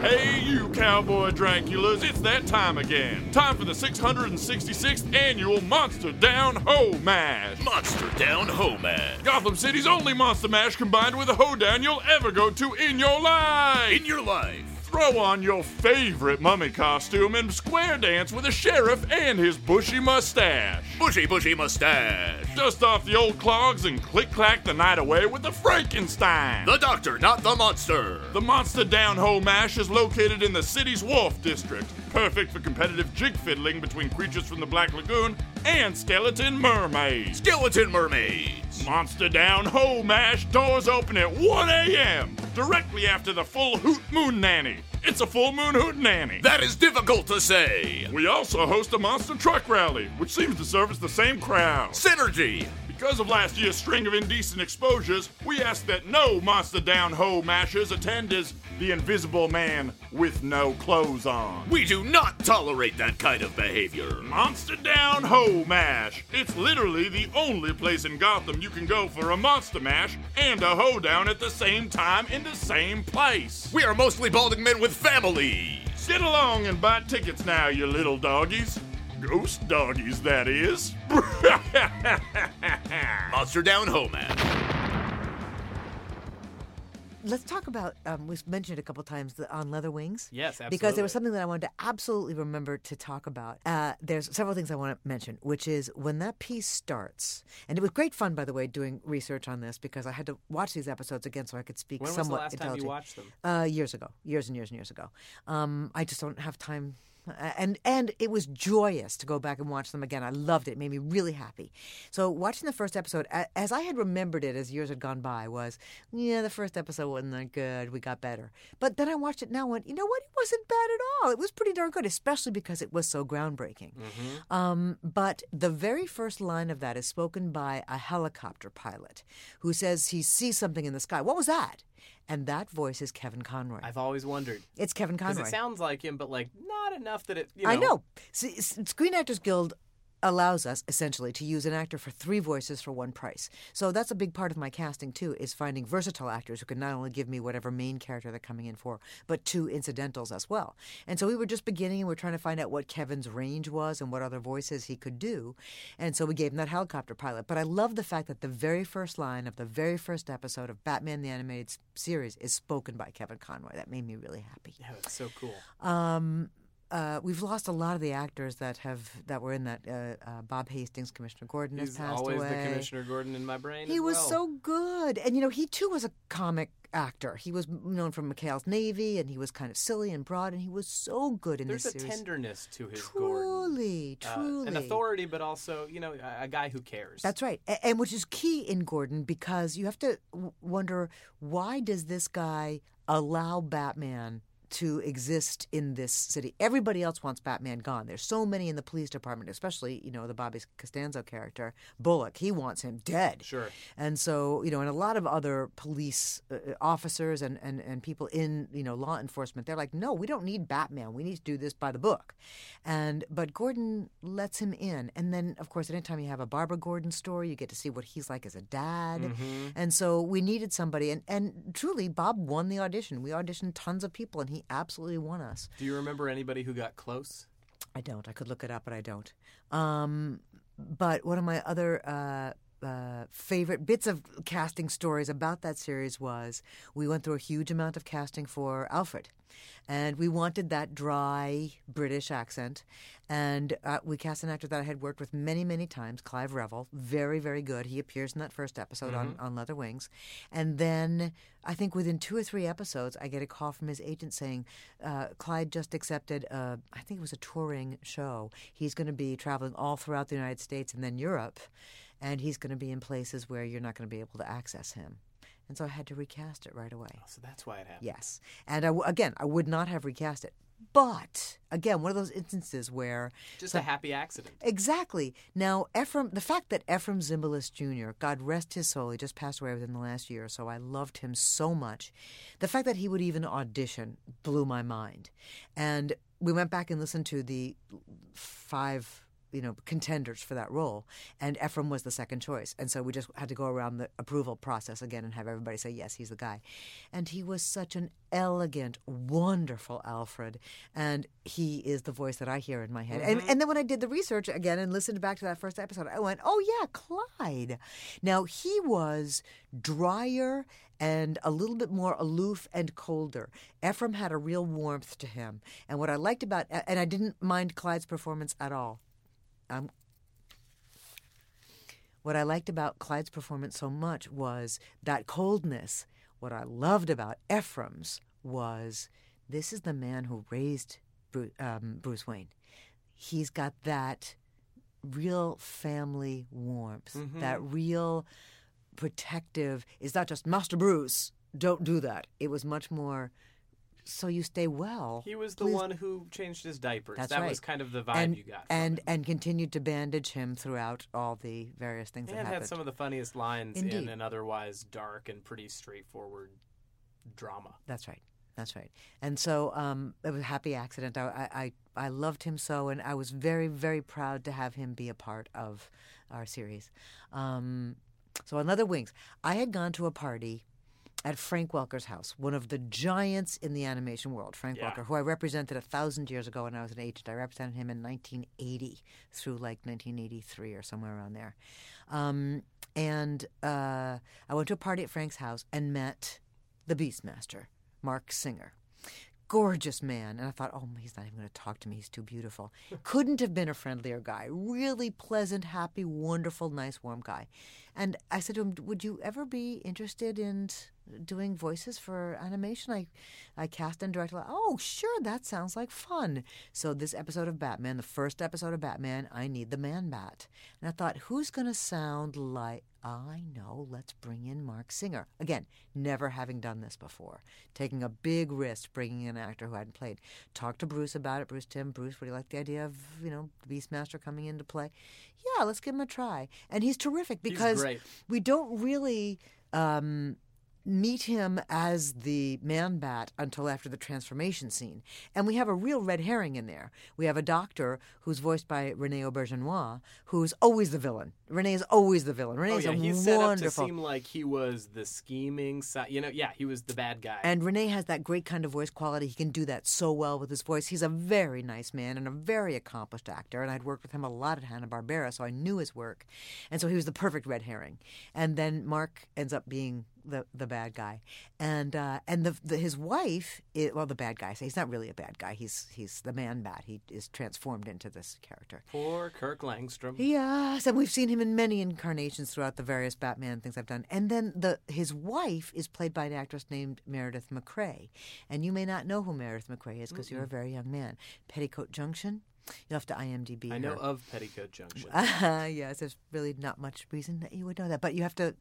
Hey, you cowboy Draculas, it's that time again. Time for the six hundred sixty-sixth annual Monster Down Ho Mash. Monster Down Ho Mash. Gotham City's only Monster Mash combined with a hoedown you'll ever go to in your life. In your life. Throw on your favorite mummy costume and square dance with a sheriff and his bushy mustache. Bushy, bushy mustache. Dust off the old clogs and click-clack the night away with the Frankenstein. The doctor, not the monster. The Monster Down Ho Mash is located in the city's Wharf District, perfect for competitive jig fiddling between creatures from the Black Lagoon and skeleton mermaids. Skeleton mermaids. Monster Down Ho Mash doors open at one a.m. directly after the full Hoot Moon Nanny. It's a full moon hoot nanny. That is difficult to say. We also host a monster truck rally, which seems to service the same crowd. Synergy. Because of last year's string of indecent exposures, we ask that no Monster Down Ho Mashers attend as the Invisible Man with no clothes on. We do not tolerate that kind of behavior. Monster Down Ho Mash. It's literally the only place in Gotham you can go for a monster mash and a hoedown at the same time in the same place. We are mostly balding men with families. Get along and buy tickets now, you little doggies. Ghost doggies, that is. Monster Down Ho Mash. Let's talk about, um, we've mentioned a couple times, the On Leather Wings. Yes, absolutely. Because there was something that I wanted to absolutely remember to talk about. Uh, there's several things I want to mention, which is when that piece starts, and it was great fun, by the way, doing research on this, because I had to watch these episodes again so I could speak somewhat intelligently. When was the last time you watched them? Uh, years ago. Years and years and years ago. Um, I just don't have time... And and it was joyous to go back and watch them again. I loved it. It made me really happy. So watching the first episode, as I had remembered it as years had gone by, was, yeah, the first episode wasn't that good. We got better. But then I watched it now and went, you know what? It wasn't bad at all. It was pretty darn good, especially because it was so groundbreaking. Mm-hmm. Um, but the very first line of that is spoken by a helicopter pilot who says he sees something in the sky. What was that? And that voice is Kevin Conroy. I've always wondered. It's Kevin Conroy. Because it sounds like him, but like not enough that it, you know. I know. See, Screen Actors Guild allows us, essentially, to use an actor for three voices for one price. So that's a big part of my casting, too, is finding versatile actors who can not only give me whatever main character they're coming in for, but two incidentals as well. And so we were just beginning, and we were trying to find out what Kevin's range was and what other voices he could do. And so we gave him that helicopter pilot. But I love the fact that the very first line of the very first episode of Batman the Animated Series is spoken by Kevin Conroy. That made me really happy. Yeah, that's so cool. Um... Uh, we've lost a lot of the actors that have that were in that. Uh, uh, Bob Hastings, Commissioner Gordon, He's has passed away. He's always the Commissioner Gordon in my brain. He as was well. so good, and you know, he too was a comic actor. He was known from McHale's Navy, and he was kind of silly and broad, and he was so good in There's this series. There's a tenderness to his truly, Gordon. Truly, truly. Uh, an authority, but also, you know, a, a guy who cares. That's right. And, and which is key in Gordon, because you have to w- wonder, why does this guy allow Batman to exist in this city? Everybody else wants Batman gone. There's so many in the police department, especially, you know, the Bobby Costanzo character, Bullock. He wants him dead. Sure. And so, you know, and a lot of other police uh, officers and, and, and people in, you know, law enforcement, they're like, no, we don't need Batman. We need to do this by the book. And but Gordon lets him in. And then, of course, anytime you have a Barbara Gordon story, you get to see what he's like as a dad. Mm-hmm. And so we needed somebody. And, and truly, Bob won the audition. We auditioned tons of people, and he They absolutely won us. Do you remember anybody who got close? I don't. I could look it up, but I don't. Um, but one of my other uh, uh, favorite bits of casting stories about that series was we went through a huge amount of casting for Alfred. And we wanted that dry British accent. And uh, we cast an actor that I had worked with many, many times, Clive Revill. Very, very good. He appears in that first episode mm-hmm. on, on Leather Wings. And then I think within two or three episodes, I get a call from his agent saying, uh, Clive just accepted, a, I think it was a touring show. He's going to be traveling all throughout the United States and then Europe. And he's going to be in places where you're not going to be able to access him. And so I had to recast it right away. Oh, so that's why it happened. Yes. And I w- again, I would not have recast it. But, again, one of those instances where... Just so, a happy accident. Exactly. Now, Ephraim, the fact that Ephraim Zimbalist Junior, God rest his soul, he just passed away within the last year, so I loved him so much. The fact that he would even audition blew my mind. And we went back and listened to the five... you know, contenders for that role, and Ephraim was the second choice. And so we just had to go around the approval process again and have everybody say, yes, he's the guy. And he was such an elegant, wonderful Alfred, and he is the voice that I hear in my head. Mm-hmm. And, and then when I did the research again and listened back to that first episode, I went, oh, yeah, Clyde. Now, he was drier and a little bit more aloof and colder. Ephraim had a real warmth to him. And what I liked about, and I didn't mind Clyde's performance at all. Um, what I liked about Clyde's performance so much was that coldness. What I loved about Ephraim's was this is the man who raised Bruce, um, Bruce Wayne. He's got that real family warmth, mm-hmm. that real protective. It's not just Master Bruce, don't do that. It was much more... So you stay well. He was the Please. one who changed his diapers. That's that right. was kind of the vibe and, you got. From and him. and continued to bandage him throughout all the various things and that happened. And had some of the funniest lines Indeed. in an otherwise dark and pretty straightforward drama. That's right. That's right. And so um, it was a happy accident. I, I I loved him so, and I was very, very proud to have him be a part of our series. Um, so on Leather Wings, I had gone to a party at Frank Welker's house, one of the giants in the animation world, Frank yeah. Welker, who I represented a thousand years ago when I was an agent. I represented him in nineteen eighty through like nineteen eighty-three or somewhere around there. Um, and uh, I went to a party at Frank's house and met the Beastmaster, Mark Singer. Gorgeous man. And I thought, oh, he's not even going to talk to me. He's too beautiful. Couldn't have been a friendlier guy. Really pleasant, happy, wonderful, nice, warm guy. And I said to him, would you ever be interested in doing voices for animation? I, I cast and directed. Oh, sure, that sounds like fun. So this episode of Batman, the first episode of Batman, I need the Man-Bat. And I thought, who's going to sound like, I know, let's bring in Mark Singer. Again, never having done this before. Taking a big risk, bringing in an actor who hadn't played. Talked to Bruce about it. Bruce Timm, Bruce, would you like the idea of, you know, Beastmaster coming into play? Yeah, let's give him a try. And he's terrific because he's great. We don't really... Um, meet him as the Man-Bat until after the transformation scene. And we have a real red herring in there. We have a doctor who's voiced by Renee Aubergenois, who's always the villain. Renee is always the villain. Renee oh, yeah. is a He's wonderful... He's set up to seem like he was the scheming side. You know, yeah, he was the bad guy. And Renee has that great kind of voice quality. He can do that so well with his voice. He's a very nice man and a very accomplished actor. And I'd worked with him a lot at Hanna-Barbera, so I knew his work. And so he was the perfect red herring. And then Mark ends up being... The, the bad guy, and uh, and the, the his wife, is, well, the bad guy. So he's not really a bad guy. He's he's the Man-Bat. He is transformed into this character. Poor Kirk Langstrom. Yes, and we've seen him in many incarnations throughout the various Batman things I've done. And then the his wife is played by an actress named Meredith McRae, and you may not know who Meredith McRae is because mm-hmm. you're a very young man. Petticoat Junction. You'll have to I M D B I know her. Of Petticoat Junction. Uh, yes, there's really not much reason that you would know that. But you have to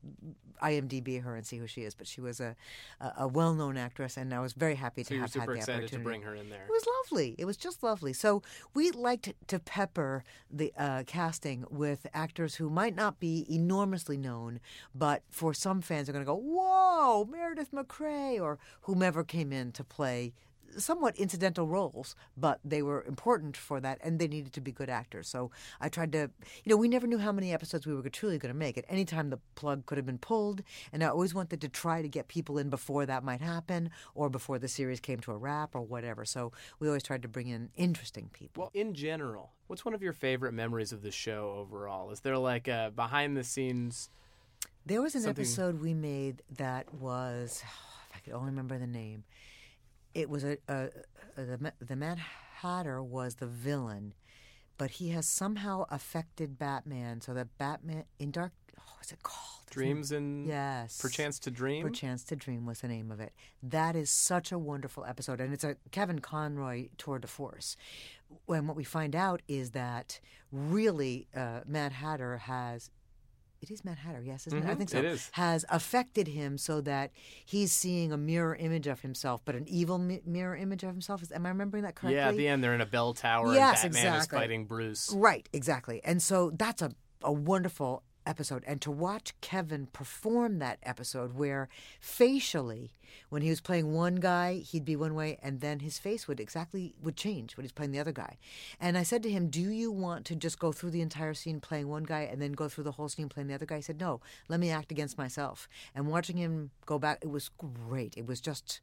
I M D B her and see who she is. But she was a, a, a well-known actress, and I was very happy to so have had the opportunity. So you were super excited to bring her in there. It was lovely. It was just lovely. So we liked to pepper the uh, casting with actors who might not be enormously known, but for some fans are going to go, whoa, Meredith McRae, or whomever came in to play somewhat incidental roles, but they were important for that, and they needed to be good actors. So I tried to, you know, we never knew how many episodes we were truly going to make. At any time, the plug could have been pulled, and I always wanted to try to get people in before that might happen, or before the series came to a wrap, or whatever. So we always tried to bring in interesting people. Well, in general, what's one of your favorite memories of the show overall? Is there like a behind-the-scenes... There was an something... episode we made that was, oh, if I could only remember the name, it was a, a, a the, the Mad Hatter was the villain, but he has somehow affected Batman so that Batman in Dark, oh, what's it called? Dreams and yes, Perchance to Dream. Perchance to Dream was the name of it. That is such a wonderful episode, and it's a Kevin Conroy tour de force. And what we find out is that really uh, Mad Hatter has. It is Mad Hatter, yes, isn't mm-hmm. it? I think so. It is. Has affected him so that he's seeing a mirror image of himself, but an evil mi- mirror image of himself. Is, am I remembering that correctly? Yeah, at the end they're in a bell tower yes, and Batman exactly. is fighting Bruce. Right, exactly. And so that's a, a wonderful episode. And to watch Kevin perform that episode where facially, when he was playing one guy, he'd be one way, and then his face would exactly would change when he's playing the other guy. And I said to him, do you want to just go through the entire scene playing one guy and then go through the whole scene playing the other guy? He said, no, let me act against myself. And watching him go back, it was great. It was just...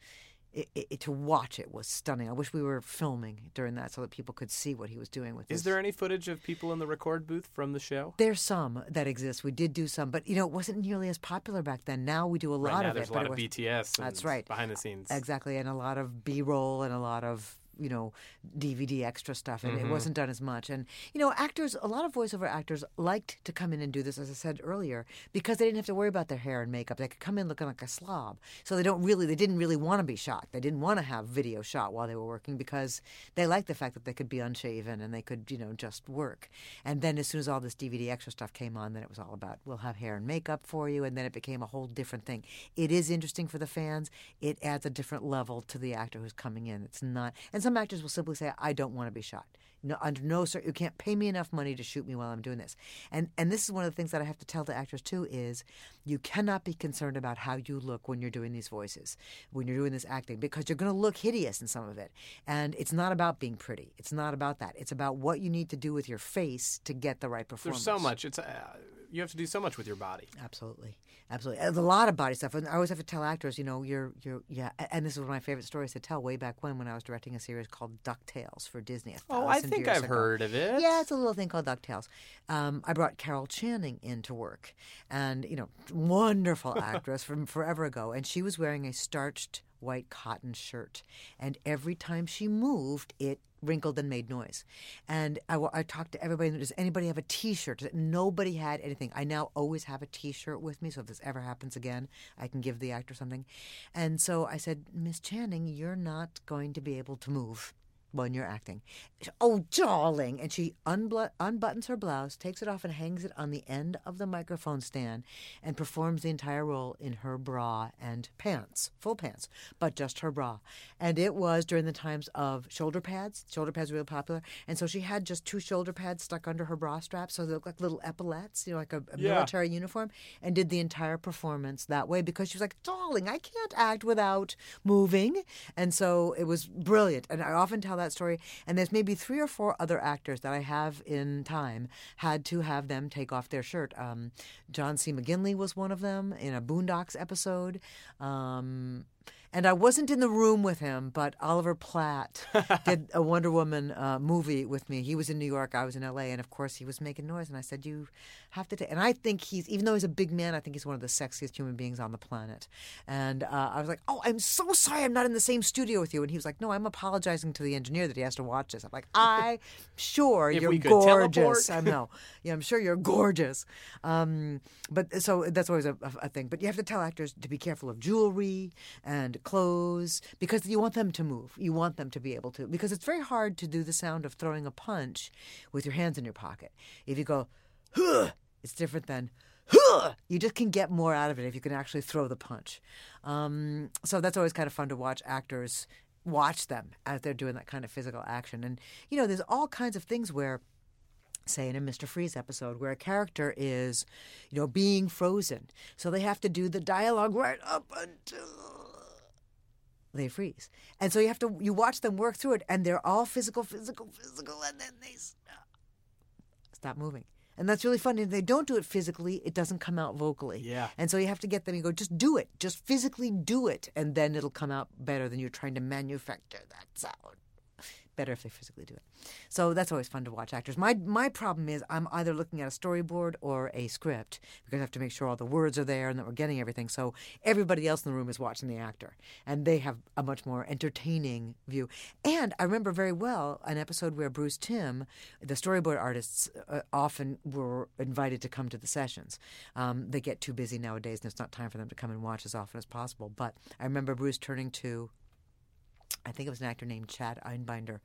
It, it, to watch it was stunning. I wish we were filming during that so that people could see what he was doing with it. Is this. There any footage of people in the record booth from the show? There's some that exists. We did do some, but you know, it wasn't nearly as popular back then. Now we do a lot right now, of it. There's a lot of was, B T S. And that's right. Behind the scenes. Exactly, and a lot of B-roll and a lot of you know, D V D extra stuff, and mm-hmm. it wasn't done as much. And, you know, actors, a lot of voiceover actors liked to come in and do this, as I said earlier, because they didn't have to worry about their hair and makeup. They could come in looking like a slob. So they don't really, they didn't really want to be shot. They didn't want to have video shot while they were working because they liked the fact that they could be unshaven and they could, you know, just work. And then as soon as all this D V D extra stuff came on, then it was all about, we'll have hair and makeup for you, and then it became a whole different thing. It is interesting for the fans. It adds a different level to the actor who's coming in. It's not, and some actors will simply say, I don't want to be shot. No, under no sir, you can't pay me enough money to shoot me while I'm doing this. And and this is one of the things that I have to tell the actors, too, is you cannot be concerned about how you look when you're doing these voices, when you're doing this acting, because you're going to look hideous in some of it. And it's not about being pretty. It's not about that. It's about what you need to do with your face to get the right performance. There's so much. It's uh, you have to do so much with your body. Absolutely. Absolutely. There's a lot of body stuff. And I always have to tell actors, you know, you're, you're, yeah. And this is one of my favorite stories to tell way back when, when I was directing a series called DuckTales for Disney. Oh, I I think I've ago. heard of it. Yeah, it's a little thing called DuckTales. Um, I brought Carol Channing in to work, and, you know, wonderful actress from forever ago, and she was wearing a starched white cotton shirt, and every time she moved, it wrinkled and made noise. And I, I talked to everybody, does anybody have a T-shirt? Nobody had anything. I now always have a T-shirt with me, so if this ever happens again, I can give the actor something. And so I said, Miss Channing, you're not going to be able to move when you're acting. Oh, darling. And she unbl- unbuttons her blouse, takes it off, and hangs it on the end of the microphone stand and performs the entire role in her bra and pants, full pants, but just her bra. And it was during the times of shoulder pads. Shoulder pads were really popular. And so she had just two shoulder pads stuck under her bra straps, so they looked like little epaulettes, you know, like a, a yeah. military uniform, and did the entire performance that way because she was like, darling, I can't act without moving. And so it was brilliant. And I often tell that story, and there's maybe three or four other actors that I have in time had to have them take off their shirt. Um, John C. McGinley was one of them in a Boondocks episode. Um, and I wasn't in the room with him, but Oliver Platt did a Wonder Woman uh, movie with me. He was in New York, I was in L A, and of course he was making noise, and I said, you have to take... And I think he's, even though he's a big man, I think he's one of the sexiest human beings on the planet. And uh, I was like, oh, I'm so sorry I'm not in the same studio with you. And he was like, no, I'm apologizing to the engineer that he has to watch this. I'm like, I'm sure you're gorgeous. I know. Yeah, I'm sure you're gorgeous. Um, but so that's always a, a thing. But you have to tell actors to be careful of jewelry and clothes, because you want them to move. You want them to be able to, because it's very hard to do the sound of throwing a punch with your hands in your pocket. If you go, huh, it's different than, huh, you just can get more out of it if you can actually throw the punch. Um, so that's always kind of fun to watch actors watch them as they're doing that kind of physical action. And, you know, there's all kinds of things where, say in a Mister Freeze episode, where a character is, you know, being frozen. So they have to do the dialogue right up until... they freeze. And so you have to, you watch them work through it, and they're all physical, physical, physical, and then they stop, stop moving. And that's really fun. If they don't do it physically, it doesn't come out vocally. Yeah. And so you have to get them and go, just do it. Just physically do it. And then it'll come out better than you're trying to manufacture that sound. Better if they physically do it. So that's always fun to watch actors. My my problem is I'm either looking at a storyboard or a script because I have to make sure all the words are there and that we're getting everything. So everybody else in the room is watching the actor, and they have a much more entertaining view. And I remember very well an episode where Bruce Timm, the storyboard artists, uh, often were invited to come to the sessions. Um, they get too busy nowadays, and it's not time for them to come and watch as often as possible. But I remember Bruce turning to, I think it was an actor named Chad Einbinder,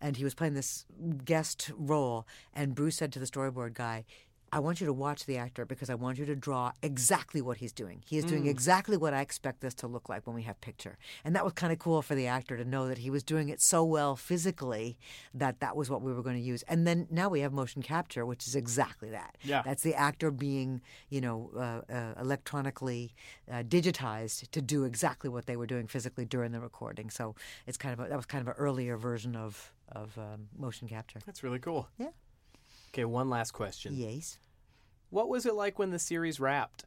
and he was playing this guest role, and Bruce said to the storyboard guy, I want you to watch the actor because I want you to draw exactly what he's doing. He is mm. doing exactly what I expect this to look like when we have picture. And that was kind of cool for the actor to know that he was doing it so well physically that that was what we were going to use. And then now we have motion capture, which is exactly that. Yeah. That's the actor being, you know, uh, uh, electronically uh, digitized to do exactly what they were doing physically during the recording. So it's kind of a, that was kind of an earlier version of, of um, motion capture. That's really cool. Yeah. Okay, one last question. Yes. What was it like when the series wrapped?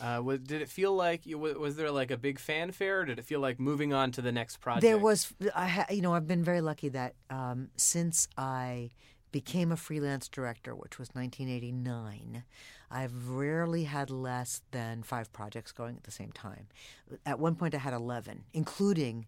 Uh, was, did it feel like, was there like a big fanfare, or did it feel like moving on to the next project? There was, I ha, you know, I've been very lucky that um, since I became a freelance director, which was nineteen eighty-nine, I've rarely had less than five projects going at the same time. At one point I had eleven, including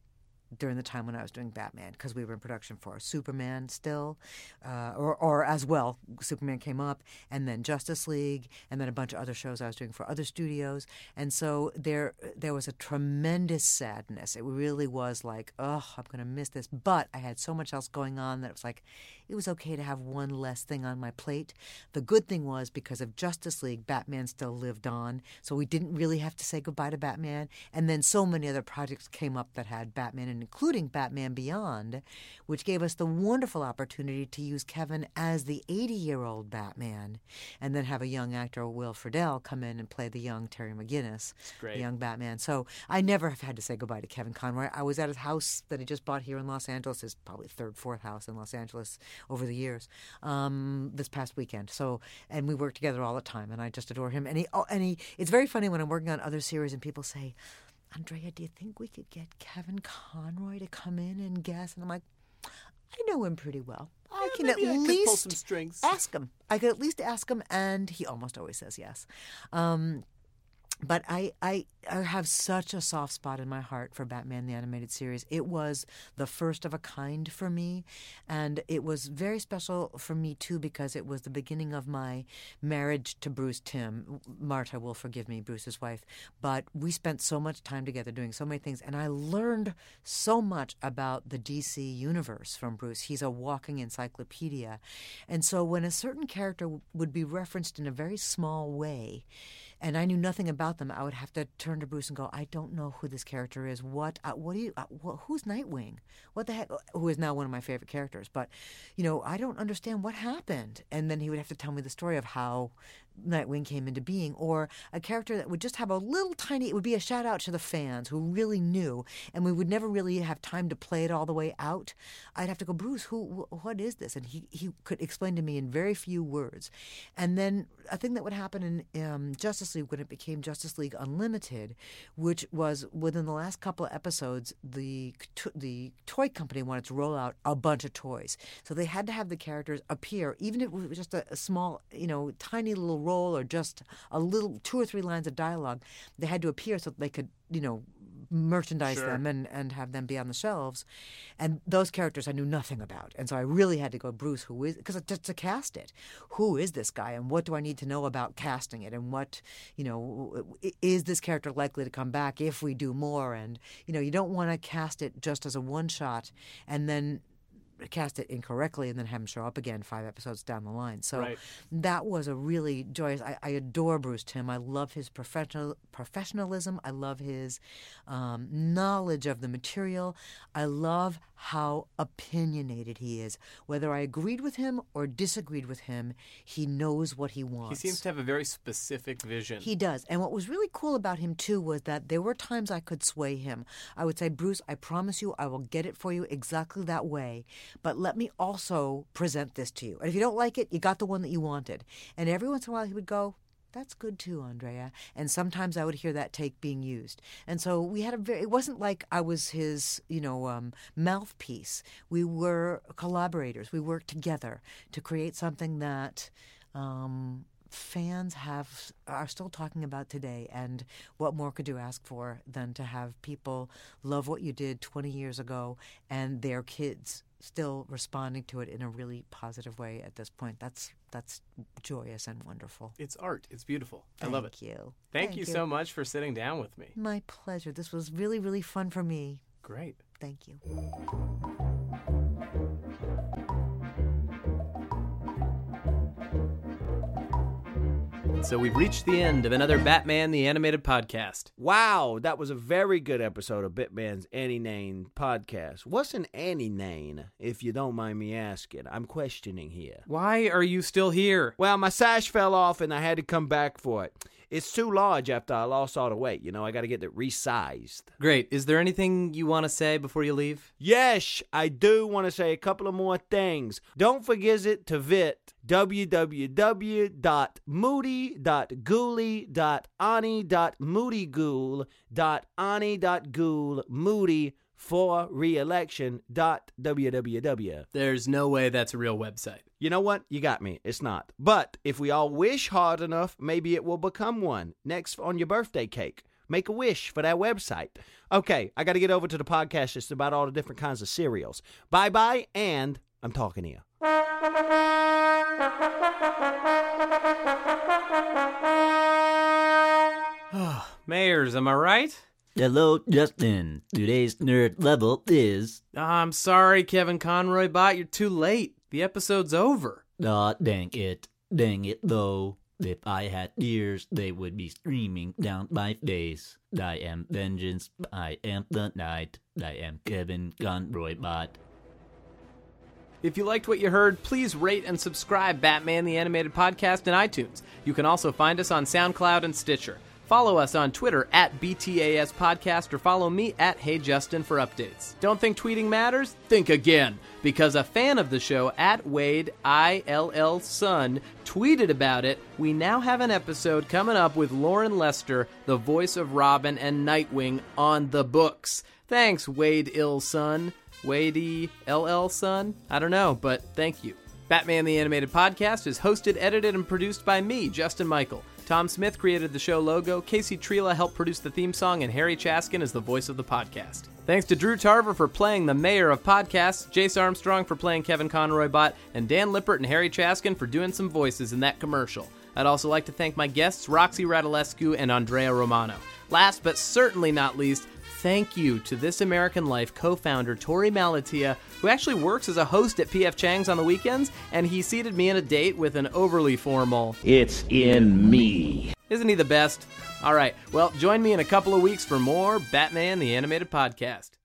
during the time when I was doing Batman, because we were in production for Superman still, uh, or or as well, Superman came up, and then Justice League, and then a bunch of other shows I was doing for other studios. And so there there was a tremendous sadness. It really was like, oh, I'm going to miss this. But I had so much else going on that it was like, it was okay to have one less thing on my plate. The good thing was, because of Justice League, Batman still lived on, so we didn't really have to say goodbye to Batman. And then so many other projects came up that had Batman in, including Batman Beyond, which gave us the wonderful opportunity to use Kevin as the eighty-year-old Batman and then have a young actor, Will Friedle, come in and play the young Terry McGinnis, the young Batman. So I never have had to say goodbye to Kevin Conroy. I was at his house that he just bought here in Los Angeles, his probably third, fourth house in Los Angeles over the years, um, this past weekend. So, and we work together all the time, and I just adore him. And he, oh, and he, it's very funny when I'm working on other series and people say, Andrea, do you think we could get Kevin Conroy to come in and guess? And I'm like, I know him pretty well. I yeah, can at I least ask him. I could at least ask him, and he almost always says yes. Um, but I, I, I have such a soft spot in my heart for Batman the Animated Series. It was the first of a kind for me, and it was very special for me, too, because it was the beginning of my marriage to Bruce Timm. Marta will forgive me, Bruce's wife, but we spent so much time together doing so many things, and I learned so much about the D C universe from Bruce. He's a walking encyclopedia, and so when a certain character would be referenced in a very small way, and I knew nothing about them, I would have to turn to Bruce and go, I don't know who this character is. What? Uh, what do you? Uh, wh- who's Nightwing? What the heck? Who is now one of my favorite characters? But, you know, I don't understand what happened. And then he would have to tell me the story of how Nightwing came into being, or a character that would just have a little tiny, it would be a shout out to the fans who really knew, and we would never really have time to play it all the way out. I'd have to go, Bruce, who, wh- what is this? And he, he could explain to me in very few words. And then a thing that would happen in um, Justice League when it became Justice League Unlimited, which was within the last couple of episodes, the to- the toy company wanted to roll out a bunch of toys. So they had to have the characters appear, even if it was just a, a small, you know, tiny little role or just a little two or three lines of dialogue, they had to appear so that they could, you know, merchandise sure. them and, and have them be on the shelves. And those characters I knew nothing about. And so I really had to go, Bruce, who is, because just to cast it, who is this guy and what do I need to know about casting it? And what, you know, is this character likely to come back if we do more? And, you know, you don't want to cast it just as a one shot and then cast it incorrectly and then have him show up again five episodes down the line. So right. that was a really joyous. I, I adore Bruce Timm. I love his professional professionalism. I love his um, knowledge of the material. I love how opinionated he is. Whether I agreed with him or disagreed with him, he knows what he wants. He seems to have a very specific vision. He does. And what was really cool about him, too, was that there were times I could sway him. I would say, Bruce, I promise you I will get it for you exactly that way, but let me also present this to you. And if you don't like it, you got the one that you wanted. And every once in a while he would go, that's good too, Andrea. And sometimes I would hear that take being used. And so we had a very, it wasn't like I was his, you know, um, mouthpiece. We were collaborators. We worked together to create something that um, fans have, are still talking about today. And what more could you ask for than to have people love what you did twenty years ago and their kids still responding to it in a really positive way at this point. That's that's joyous and wonderful. It's art. It's beautiful. I love it. Thank you. Thank you so much for sitting down with me. My pleasure. This was really, really fun for me. Great. Thank you. So we've reached the end of another Batman the Animated Podcast. Wow, that was a very good episode of Bitman's Annie Nane Podcast. What's an Annie Nane, if you don't mind me asking? I'm questioning here. Why are you still here? Well, my sash fell off and I had to come back for it. It's too large after I lost all the weight. You know, I got to get it resized. Great. Is there anything you want to say before you leave? Yes, I do want to say a couple of more things. Don't forget it to visit w w w dot moody dot ghoulie dot ani dot moodyghul dot ani dot ghoulmoody for reelection dot www. There's no way that's a real website. You know what? You got me. It's not. But if we all wish hard enough, maybe it will become one. Next on your birthday cake, make a wish for that website. Okay, I got to get over to the podcast. It's about all the different kinds of cereals. Bye-bye, and I'm talking to you. Mayors, am I right? Hello, Justin. Today's nerd level is... Oh, I'm sorry, Kevin Conroy bot. You're too late. The episode's over. Aw, oh, dang it. Dang it, though. If I had ears, they would be screaming down my face. I am vengeance. I am the night. I am Kevin Conroy bot. If you liked what you heard, please rate and subscribe Batman the Animated Podcast in iTunes. You can also find us on SoundCloud and Stitcher. Follow us on Twitter at B T A S Podcast or follow me at Hey Justin for updates. Don't think tweeting matters? Think again, because a fan of the show at Wade I L L Sun tweeted about it. We now have an episode coming up with Lauren Lester, the voice of Robin and Nightwing, on the books. Thanks, Wade I L L Sun. Wade I L L Sun? I don't know, but thank you. Batman the Animated Podcast is hosted, edited, and produced by me, Justin Michael. Tom Smith created the show logo, Casey Trela helped produce the theme song, and Harry Chaskin is the voice of the podcast. Thanks to Drew Tarver for playing the mayor of podcasts, Jace Armstrong for playing Kevin Conroy bot, and Dan Lippert and Harry Chaskin for doing some voices in that commercial. I'd also like to thank my guests, Roxy Radulescu and Andrea Romano. Last but certainly not least, thank you to This American Life co-founder Tori Malatia, who actually works as a host at P F Chang's on the weekends, and he seated me in a date with an overly formal, "It's in me." Isn't he the best? All right, well, join me in a couple of weeks for more Batman the Animated Podcast.